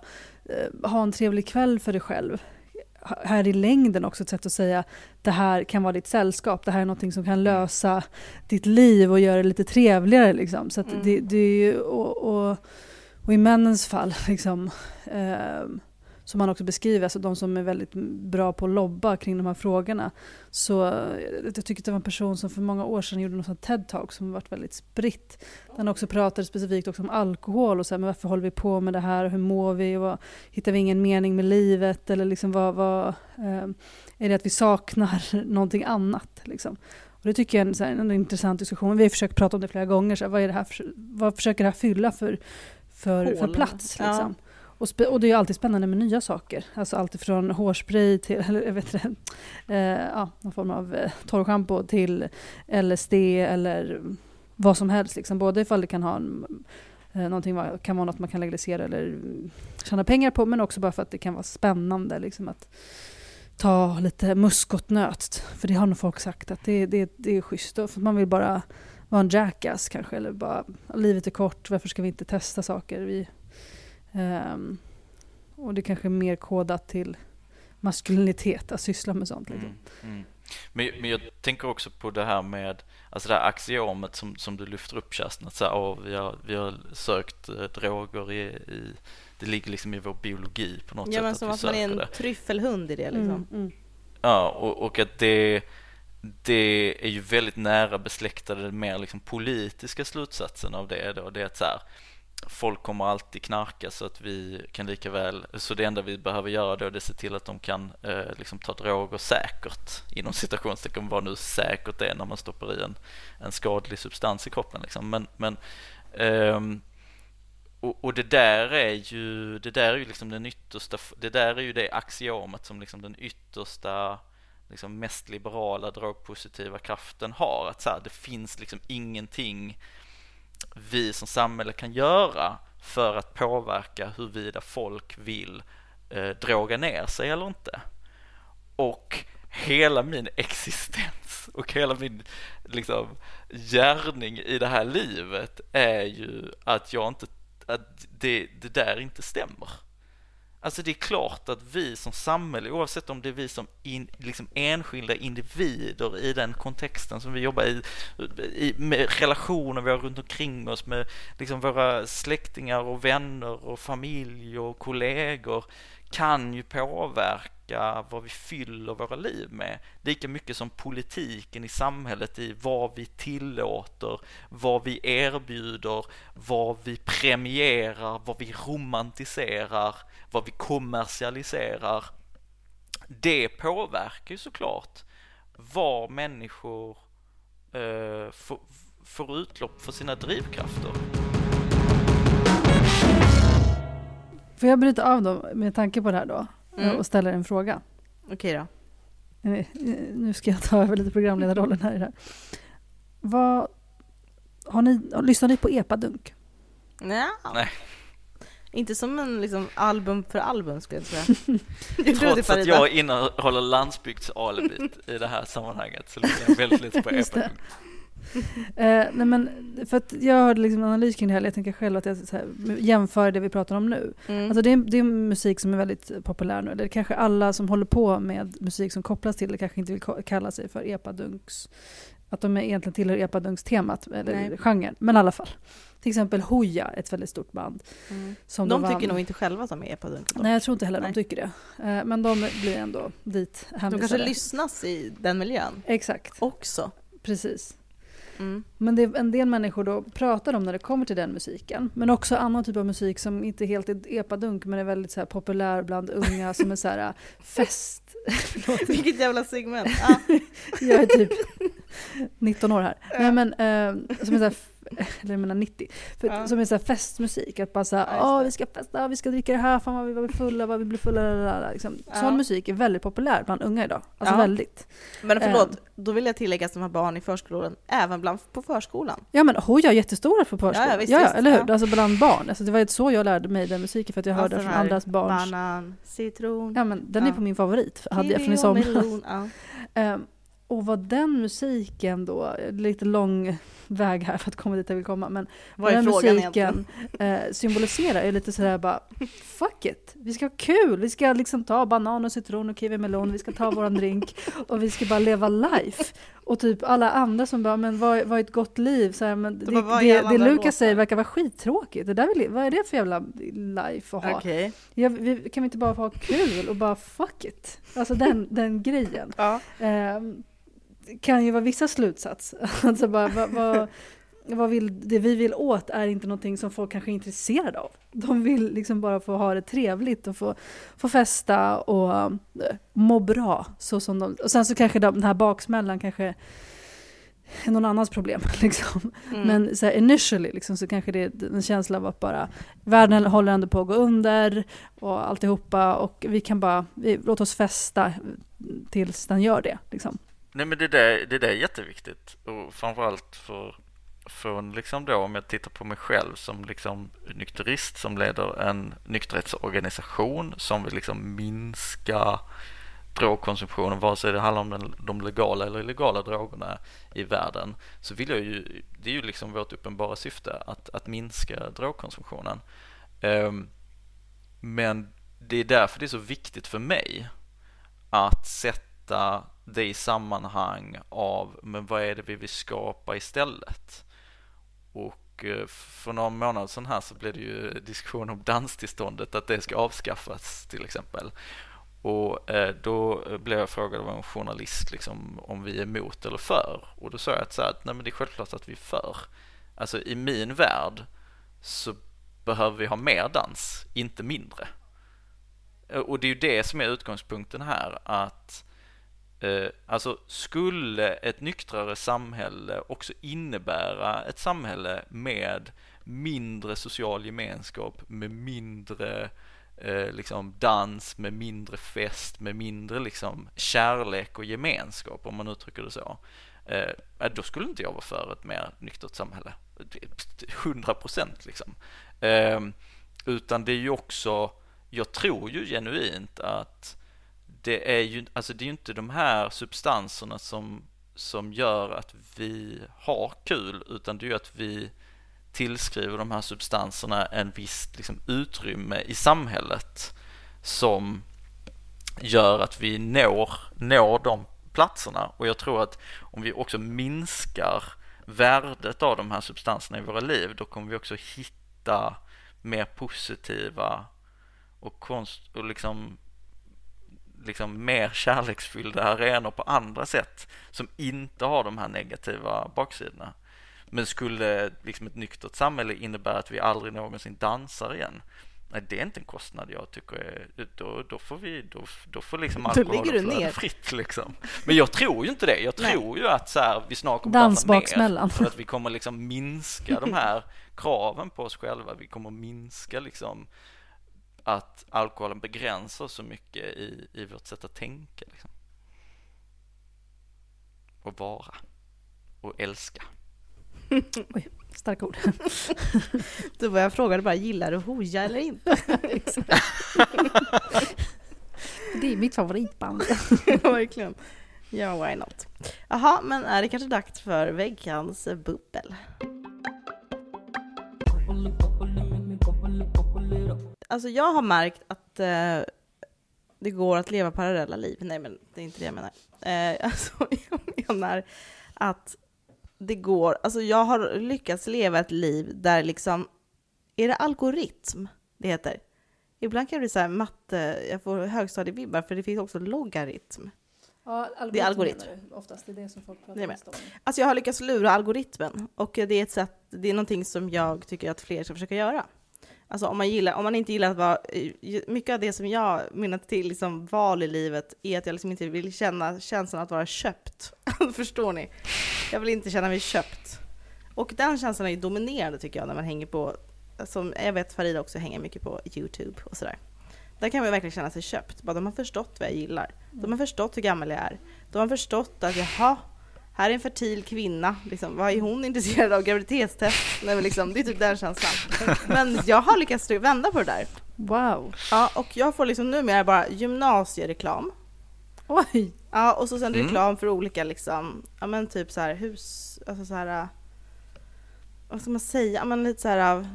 eh, ha en trevlig kväll för dig själv. H- här i längden också ett sätt att säga det här kan vara ditt sällskap. Det här är något som kan lösa ditt liv och göra det lite trevligare. Liksom. Så att mm. det, det är ju, och, och, och i männens fall liksom, eh, som man också beskriver, alltså de som är väldigt bra på att lobba kring de här frågorna. Så jag tycker det var en person som för många år sedan gjorde något sånt TED-talk som varit väldigt spritt. Den också pratade specifikt också om alkohol och så här, men varför håller vi på med det här? Hur mår vi? Vad, hittar vi ingen mening med livet? Eller liksom vad, vad, eh, är det att vi saknar någonting annat? Liksom. Och det tycker jag är en, så här, en intressant diskussion. Vi har försökt prata om det flera gånger. Så här, vad, är det här för, vad försöker det här fylla för, för, för plats? Liksom? Ja. Och, sp- och det är ju alltid spännande med nya saker. Alltså allt från hårspray till eller, jag vet inte, eh, ja, någon form av eh, torrschampo till L S D eller vad som helst. Liksom. Både ifall det kan ha en, eh, någonting, kan vara något man kan legalisera eller tjäna pengar på, men också bara för att det kan vara spännande liksom, att ta lite muskotnöt. För det har nog folk sagt att det, det, det är schysst. För man vill bara vara en jackass kanske. Eller bara, livet är kort, varför ska vi inte testa saker? Vi... Um, och det kanske är mer kodat till maskulinitet att syssla med sånt. Liksom. Mm, mm. Men, men jag tänker också på det här med alltså det här axiomet som, som du lyfter upp, Kerstin, att så här, oh, vi, har, vi har sökt eh, droger i, i det ligger liksom i vår biologi på något ja, sätt. Ja, men som att, att man är en det. tryffelhund i det liksom. Mm, mm. Ja, och, och att det det är ju väldigt nära besläktade med liksom politiska slutsatsen av det då, det är att så här, folk kommer alltid knarka så att vi kan lika väl, så det enda vi behöver göra då är att se till att de kan eh, liksom ta droger säkert inom situationstecken, vad nu säkert det är när man stoppar i en, en skadlig substans i kroppen liksom. men, men ehm, och, och det där är ju det där är ju liksom den yttersta, det där är ju det axiomet som liksom den yttersta liksom mest liberala drogpositiva kraften har, att så här, det finns liksom ingenting vi som samhälle kan göra för att påverka huruvida folk vill eh, droga ner sig eller inte. Och hela min existens och hela min liksom gärning i det här livet är ju att jag inte, att det, det där inte stämmer. Alltså det är klart att vi som samhälle, oavsett om det är vi som in, liksom enskilda individer i den kontexten som vi jobbar i, i med relationer vi har runt omkring oss, med liksom våra släktingar och vänner och familj och kollegor, kan ju påverka vad vi fyller våra liv med. Lika mycket som politiken i samhället, i vad vi tillåter, vad vi erbjuder, vad vi premierar, vad vi romantiserar, vad vi kommersialiserar. Det påverkar ju såklart vad människor eh, får, får utlopp för sina drivkrafter. Får jag bryta av dem med tanke på det här då? Mm. Och ställa en fråga. Okej då. Nu ska jag ta över lite programledarrollen här i det här. Vad, har ni, lyssnar ni på E P A-dunk? Nej. Nej. Inte som en liksom album för album skulle jag säga. Trots att jag innehåller landsbygdsalibit i det här sammanhanget så lyssnar jag väldigt lite på E P A-dunk. eh, nej men, för att jag hörde liksom en analys kring det här, jag tänker själv att jag så här, jämför det vi pratar om nu. Mm. Alltså det, är, det är musik som är väldigt populär nu, eller kanske alla som håller på med musik som kopplas till det kanske inte vill kalla sig för epadunks, att de egentligen tillhör epadunks-temat eller nej. Genren, men i alla fall till exempel Hoja, ett väldigt stort band. Mm. Som de, de tycker nog inte själva som är epadunk. Nej, jag tror inte heller nej. De tycker det. Eh, men de blir ändå dit hänvisade. De kanske lyssnas i den miljön. Exakt. Också. Precis. Mm. Men det är en del människor då pratar om när det kommer till den musiken, men också annan typ av musik som inte helt är epadunk men är väldigt så här populär bland unga som är så här fest. Vilket jävla segment. Ah. Jag är typ nitton år här. Ja. Nej, men eh, som är så här, eller jag menar nittio. För, ja. Som är så här festmusik, att bara så här, ja, vi ska festa, vi ska dricka det här, fan vad vi var fulla, vad vi blev fulla där liksom. Ja. Sån musik är väldigt populär bland unga idag. Alltså ja. Väldigt. Men förlåt, eh. då vill jag tillägga att de här barn i förskolan, även bland på förskolan. Ja men Hoja är jättestora på förskolan. Ja, visst, ja visst, eller hur? Ja. Alltså bland barn. Alltså det var ju så jag lärde mig den musiken, för att jag hörde alltså, från andras barns. Banan, citron. Ja men den ja. Är på min favorit. Hade jag från i somras. Och vad den musiken då, lite lång väg här för att komma dit jag vill komma, men vad den musiken eh, symboliserar är lite sådär bara, fuck it, vi ska ha kul, vi ska liksom ta banan och citron och kiwi melon, vi ska ta våran drink och vi ska bara leva life. Och typ alla andra som bara, men vad, vad är ett gott liv? Så här, men det det, det, det Lukas säger verkar vara skittråkigt. Det där vill, vad är det för jävla life att ha? Okay. Ja, vi, kan vi inte bara få ha kul och bara fuck it? Alltså den, den grejen. Ja. Eh, kan ju vara vissa slutsats. Alltså bara, vad, vad, vad vill, det vi vill åt är inte någonting som folk kanske är intresserade av. De vill liksom bara få ha det trevligt och få, få festa och må bra. Så som de, och sen så kanske de, den här baksmällan kanske är någon annans problem. Liksom. Mm. Men så här, initially liksom, så kanske det är en känsla av att bara, världen håller ändå på att gå under och alltihopa, och vi kan bara vi, låt oss festa tills den gör det. Liksom. Nej men det där, det där är jätteviktigt, och framförallt för, för liksom då, om jag tittar på mig själv som liksom nykterist som leder en nykterhetsorganisation som vill liksom minska drogkonsumtionen, vare sig det handlar om den, de legala eller illegala drogerna i världen, så vill jag ju, det är ju liksom vårt uppenbara syfte att, att minska drogkonsumtionen. Um, Men det är därför det är så viktigt för mig att sätta det i sammanhang av, men vad är det vi vill skapa istället? Och för några månader sedan här så blev det ju diskussion om danstillståndet, att det ska avskaffas till exempel. Och då blev jag frågad av en journalist liksom, om vi är emot eller för. Och då sa jag att, så här, att nej, men det är självklart att vi är för. Alltså i min värld så behöver vi ha mer dans, inte mindre. Och det är ju det som är utgångspunkten här, att eh, alltså skulle ett nyktrare samhälle också innebära ett samhälle med mindre social gemenskap, med mindre eh, liksom dans, med mindre fest, med mindre liksom kärlek och gemenskap, om man uttrycker det så, eh, då skulle inte jag vara för ett mer nyktert samhälle. hundra procent liksom. Eh, utan det är ju också, jag tror ju genuint att det är ju, alltså det är ju inte de här substanserna som, som gör att vi har kul, utan det är ju att vi tillskriver de här substanserna en viss liksom, utrymme i samhället som gör att vi når, når de platserna. Och jag tror att om vi också minskar värdet av de här substanserna i våra liv, då kommer vi också hitta mer positiva och konst och liksom, liksom mer kärleksfyllda arenor på andra sätt som inte har de här negativa baksidorna. Men skulle liksom ett nyktert samhälle innebära att vi aldrig någonsin dansar igen? Nej, det är inte en kostnad jag tycker är, då, då får vi då, då får liksom alkoholen flöda fritt liksom. Men jag tror ju inte det. Jag tror Nej. ju att så här, vi snart kommer dansa mer, för att vi kommer liksom minska de här kraven på oss själva. Vi kommer minska liksom att alkoholen begränsar så mycket i, i vårt sätt att tänka liksom. Och vara och älska. Oj, starka ord. Då var jag frågade bara, gillar du Hoja eller inte? Det är mitt favoritband. Verkligen. Ja, why not? Jaha, men är det kanske dags för veckans bubbel? Alltså jag har märkt att eh, det går att leva parallella liv. Nej, men det är inte det jag menar. Eh, alltså jag menar att det går... Alltså jag har lyckats leva ett liv där liksom... Är det algoritm det heter? Ibland kan det bli så här matte... Jag får högstadievibbar, för det finns också logaritm. Ja, det är algoritm. Oftast det är det som folk pratar om. Alltså jag har lyckats lura algoritmen. Och det är ett sätt... Det är någonting som jag tycker att fler ska försöka göra. Alltså om man, gillar, om man inte gillar att vara... Mycket av det som jag minnat till liksom val i livet är att jag liksom inte vill känna känslan att vara köpt. Förstår ni? Jag vill inte känna mig köpt. Och den känslan är dominerande tycker jag när man hänger på... Som jag vet Farida också hänger mycket på YouTube och sådär. Där kan man verkligen känna sig köpt. Bara de har förstått vad jag gillar. De har förstått hur gammal jag är. De har förstått att jaha, här är en fertil kvinna. Liksom, vad är hon intresserad av? Graviditetstest? Nej, men liksom, det är typ den känslan. Men jag har lyckats vända på det där. Wow. Ja, och jag får liksom numera bara gymnasiereklam. Oj. Ja, och så sen mm. reklam för olika liksom, ja men typ så här hus, alltså så här, vad ska man säga? Ja, men lite så här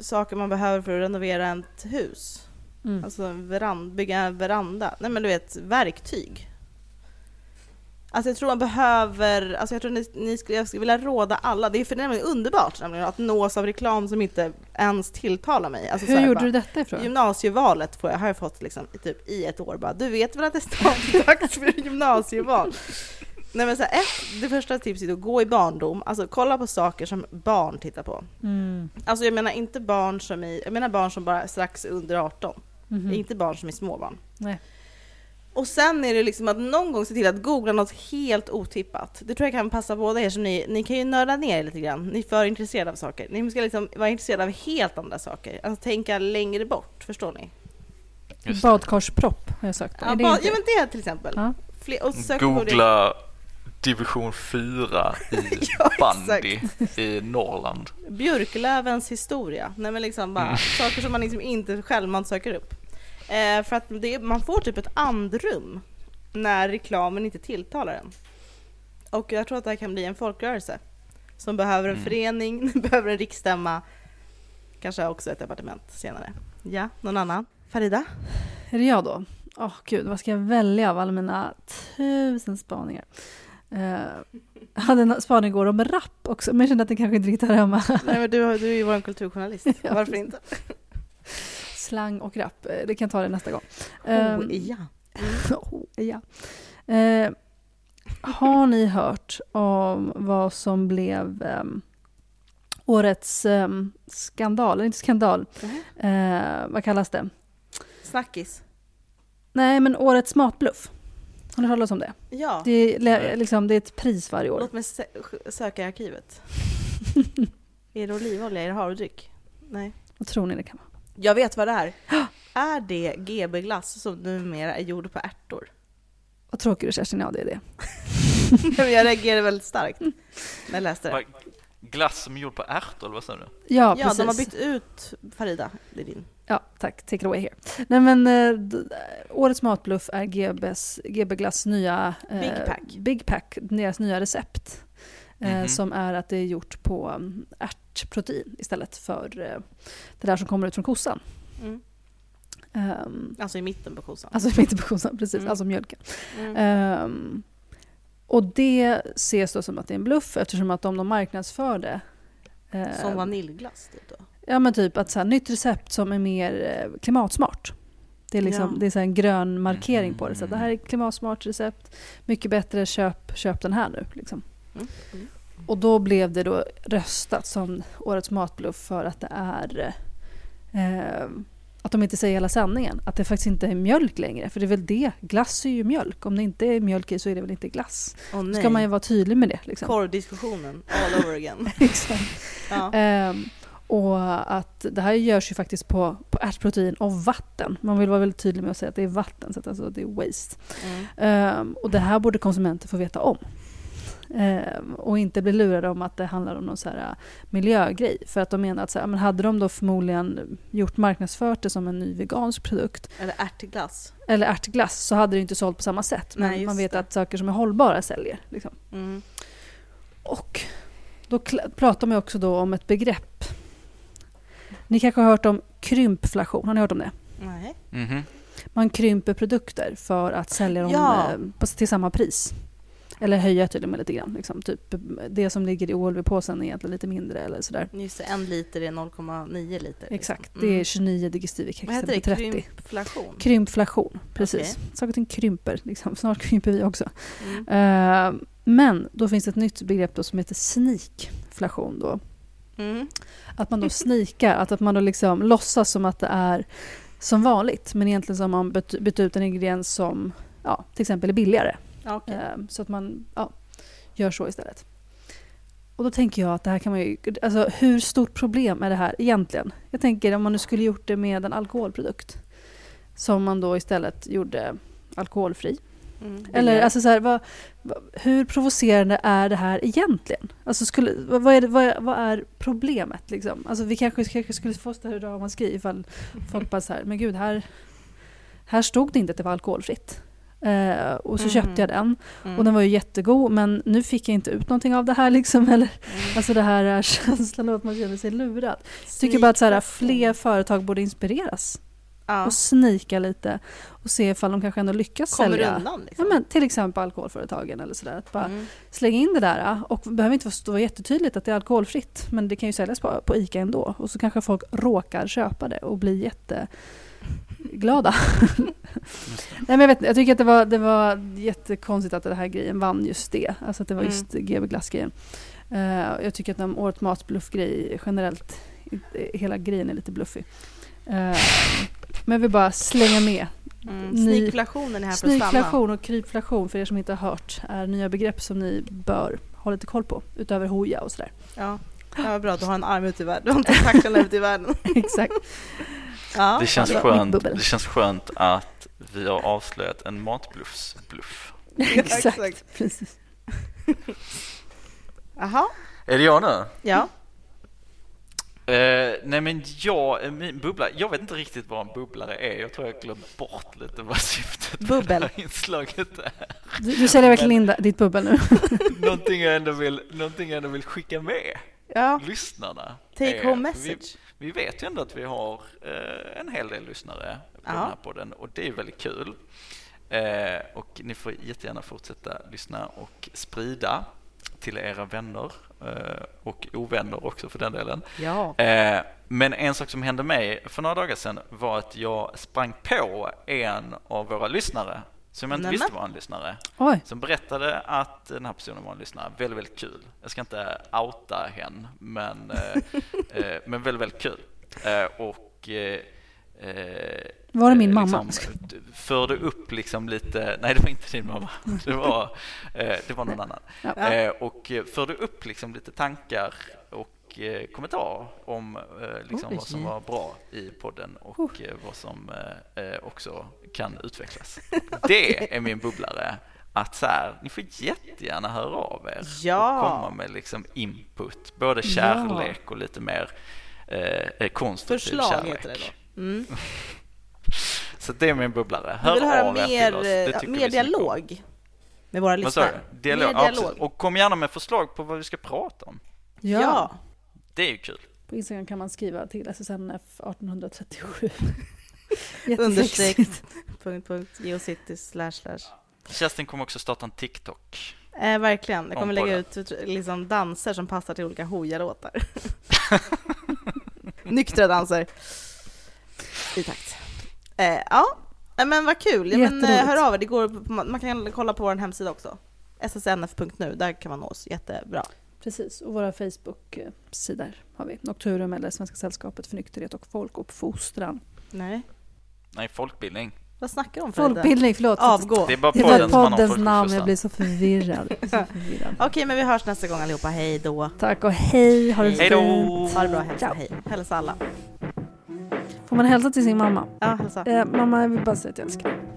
saker man behöver för att renovera ett hus. Mm. Alltså en verand, bygga en veranda. Nej, men du vet, verktyg. Alltså jag tror man behöver, alltså jag tror ni, ni skulle, jag skulle vilja råda alla. Det är för nämligen underbart nämligen, att nås av reklam som inte ens tilltalar mig. Alltså, hur så här, gjorde bara, du detta ifrån? Gymnasievalet får jag, har jag fått liksom, typ, i ett år. Bara, du vet väl att det är dags för gymnasieval? Nej, men så här, ett, det första tipset är att gå i barndom. Alltså kolla på saker som barn tittar på. Mm. Alltså jag menar inte barn som är, jag menar barn som bara strax under arton. Mm-hmm. Inte barn som är småbarn. Nej. Och sen är det liksom att någon gång se till att googla något helt otippat. Det tror jag kan passa båda er som ni, ni kan ju nörda ner lite grann. Ni är för intresserade av saker. Ni ska liksom vara intresserade av helt andra saker. Alltså tänka längre bort, förstår ni? Badkarspropp har jag sagt. Ja, är det bad, inte... ja men det är till exempel. Ja. Fler, och sök googla division fyra i ja, bandy i Norrland. Björklövens historia. Nej men liksom bara mm. saker som man liksom inte självmant söker upp. Eh, för att det, man får typ ett andrum när reklamen inte tilltalar en. Och jag tror att det här kan bli en folkrörelse som behöver en mm. förening, behöver en riksstämma, kanske också ett departement senare. Ja, någon annan? Farida? Är det jag då? Åh oh, gud, vad ska jag välja av alla mina tusen spaningar? Uh, jag hade en spaning igår om rapp också, men jag kände att den kanske inte riktigt hör hemma. Nej, men du, du är ju vår kulturjournalist. Ja, varför inte? Slang och rapp, det kan jag ta det nästa gång. Uh, oh, ja. oh, ja. Uh, har ni hört om vad som blev um, årets um, skandal, eller inte skandal, uh-huh. uh, vad kallas det? Snackis. Nej, men årets matbluff. Har ni hört om det? Ja. Det är, liksom, det är ett pris varje år. Låt mig sö- söka i arkivet. Är det olivolja? Är det havredryck? Nej. Vad tror ni det kan vara? Jag vet vad det är. Är det G B Glass som numera är gjord på ärtor? Vad tråkigt du, Kerstin. Ja, det är det. Jag reagerar väldigt starkt när jag läste det. Glass som är gjord på ärtor, vad sa du? Ja, precis. Ja, de har bytt ut Farida. Det är din. Ja, tack. Take it away here. Nej, men eh, årets matbluff är G B:s, G B Glass nya eh, Big Pack. Big Pack, deras nya recept. Eh, mm-hmm. Som är att det är gjort på ärtprotein istället för eh, det där som kommer ut från kossan. Mm. Um, alltså i mitten på kossan. Alltså i mitten på kossan, precis. Mm. Alltså mjölken. Mm. Um, och det ses då som att det är en bluff eftersom att om de marknadsför det... Eh, som vaniljglass då? Ja, men typ att så här, nytt recept som är mer klimatsmart. Det är, liksom, ja. Det är så här en grön markering på det. Så att det här är ett klimatsmart recept. Mycket bättre, köp, köp den här nu. Liksom. Mm. Mm. Och då blev det då röstat som årets matbluff för att det är... Eh, att de inte säger hela sanningen. Att det faktiskt inte är mjölk längre. För det är väl det. Glass är ju mjölk. Om det inte är mjölk i så är det väl inte glass. Oh, då ska man ju vara tydlig med det. Liksom. Korvdiskussionen all over again. Exakt. Ja. Eh, Och att det här görs ju faktiskt på, på ärtprotein och vatten. Man vill vara väldigt tydlig med att säga att det är vatten, så att alltså det är waste. Mm. Um, och det här borde konsumenter få veta om. Um, och inte bli lurade om att det handlar om någon så här miljögrej. För att de menar att så här, men hade de då förmodligen gjort marknadsfört det som en ny vegansk produkt. Eller ärtglass. Eller ärtglass så hade det inte sålt på samma sätt. Men nej, man vet det. Att saker som är hållbara säljer. Liksom. Mm. Och då kl- pratar man också då om ett begrepp. Ni kanske har hört om krympflation. Har ni hört om det? Nej. Mm-hmm. Man krymper produkter för att sälja dem ja. på, till samma pris. Eller höja tydligen lite grann. Liksom. Typ det som ligger i O L V-påsen är egentligen lite mindre. Eller sådär. Just det, en liter är noll komma nio liter. Exakt, liksom. Mm. Det är tjugonio digestivekexter på trettio. Vad heter det? Krympflation? Krympflation, precis. Okay. Saker och ting krymper. Liksom. Snart krymper vi också. Mm. Uh, men då finns det ett nytt begrepp då som heter sneakflation då. Mm. Att man då snikar, att, att man då liksom låtsas som att det är som vanligt, men egentligen som man bytt, bytt ut en ingrediens som ja, till exempel är billigare. Okay. Um, så att man ja, gör så istället. Och då tänker jag att det här kan man ju, alltså hur stort problem är det här egentligen? Jag tänker om man nu skulle gjort det med en alkoholprodukt som man då istället gjorde alkoholfri. Mm. Eller alltså så här, vad, hur provocerande är det här egentligen? Alltså skulle, vad, är det, vad, är, vad är problemet? Liksom? Alltså vi kanske, kanske skulle få större ramaskri ifall folk bara så här, men gud, här, här stod det inte att det var alkoholfritt. Eh, och så mm. köpte jag den. Mm. Och den var ju jättegod, men nu fick jag inte ut någonting av det här. Liksom, eller, mm. Alltså det här är känslan av att man känner sig lurad. Jag tycker bara att så här, fler företag borde inspireras. Ja. Och snika lite och se ifall de kanske ändå lyckas kommer sälja. Undan, liksom. Ja, men till exempel alkoholföretagen eller sådär. Att bara mm. slänga in det där och det behöver inte vara jättetydligt att det är alkoholfritt, men det kan ju säljas på, på ICA ändå. Och så kanske folk råkar köpa det och blir jätteglada. Nej, men jag, vet, jag tycker att det var, det var jättekonstigt att den här grejen vann just det. Alltså att det var just mm. G B Glass-grejen. Uh, jag tycker att den årets matbluff-grej generellt, hela grejen är lite bluffig. Uh, Men jag vill bara slänga med. Mm. Snikflationen är här för att stanna. Snikflation och krypflation, för er som inte har hört, är nya begrepp som ni bör ha lite koll på. Utöver Hoja och sådär. Ja, det var bra att du har en arm ut i världen. Du har inte tacklarna ut i världen. Exakt. Ja. Det, känns skönt, det känns skönt att vi har avslöjat en matbluffsbluff. Exakt, Exakt. Precis. Aha. Är det jag nu? Ja. Uh, nej men jag, min bubbla, jag vet inte riktigt vad en bubblare är. Jag tror jag glömt bort lite vad syftet med det här inslaget är. Du, du säljer verkligen in ditt bubbel nu. någonting, jag ändå vill, någonting jag ändå vill skicka med ja. lyssnarna. Take är, home message. Vi, vi vet ju ändå att vi har uh, en hel del lyssnare på ja. den här podden, och det är väldigt kul. Eh, och ni får jättegärna fortsätta lyssna och sprida till era vänner eh, och ovänner också för den delen. Ja. Eh, men en sak som hände mig för några dagar sedan var att jag sprang på en av våra lyssnare som jag inte visste var en lyssnare. Oj. Som berättade att den här personen var en lyssnare. Väldigt, väldigt kul. Jag ska inte outa henne, men, eh, men väldigt, väldigt kul. Eh, och eh, var det min mamma? Liksom, förde upp liksom lite... Nej, det var inte din mamma. Det var, eh, det var någon annan. Ja. Eh, och förde upp liksom lite tankar och eh, kommentarer om eh, liksom oh, vad som var bra i podden och oh. eh, vad som eh, också kan utvecklas. Det är min bubblare. Att så här, ni får jättegärna höra av er ja. och komma med liksom input. Både kärlek ja. och lite mer eh, konstruktiv förslag kärlek. Heter det då. Mm. Så det är min bubblare. Hör vi vill höra mer, det mer vi dialog med våra lyssnare. Dialog, ja, dialog. Och kom gärna med förslag på vad vi ska prata om. Ja, ja. Det är ju kul. På Instagram kan man skriva till S S N F arton trettiosju understreck punkt punkt geocity slash slash. Kerstin kommer också starta en TikTok. Eh, verkligen. Jag kommer lägga ut liksom danser som passar till olika Hoja-låtar. Nyktra danser. I takt. Eh, ja, men vad kul. Ja, men, hör av er. Det går, man kan kolla på vår hemsida också. S S N F punkt nu, där kan man nå oss jättebra. Precis, och våra Facebook-sidor har vi. Nocturum eller Svenska sällskapet för nykterhet och folkuppfostran. Nej. Nej, folkbildning. Vad snackar du om? För folkbildning, förlåt. Avgå. Det är bara poddens, poddens namn, jag blir så förvirrad. förvirrad. Okej, okay, men vi hörs nästa gång allihopa. Hej då. Tack och hej. Ha det fint. Ha det bra, hälsa. Ja. Hej. Hälsa alla. Får man hälsa till sin mamma? Ja, hälsa. Eh, mamma, jag vill bara säga att jag älskar dig.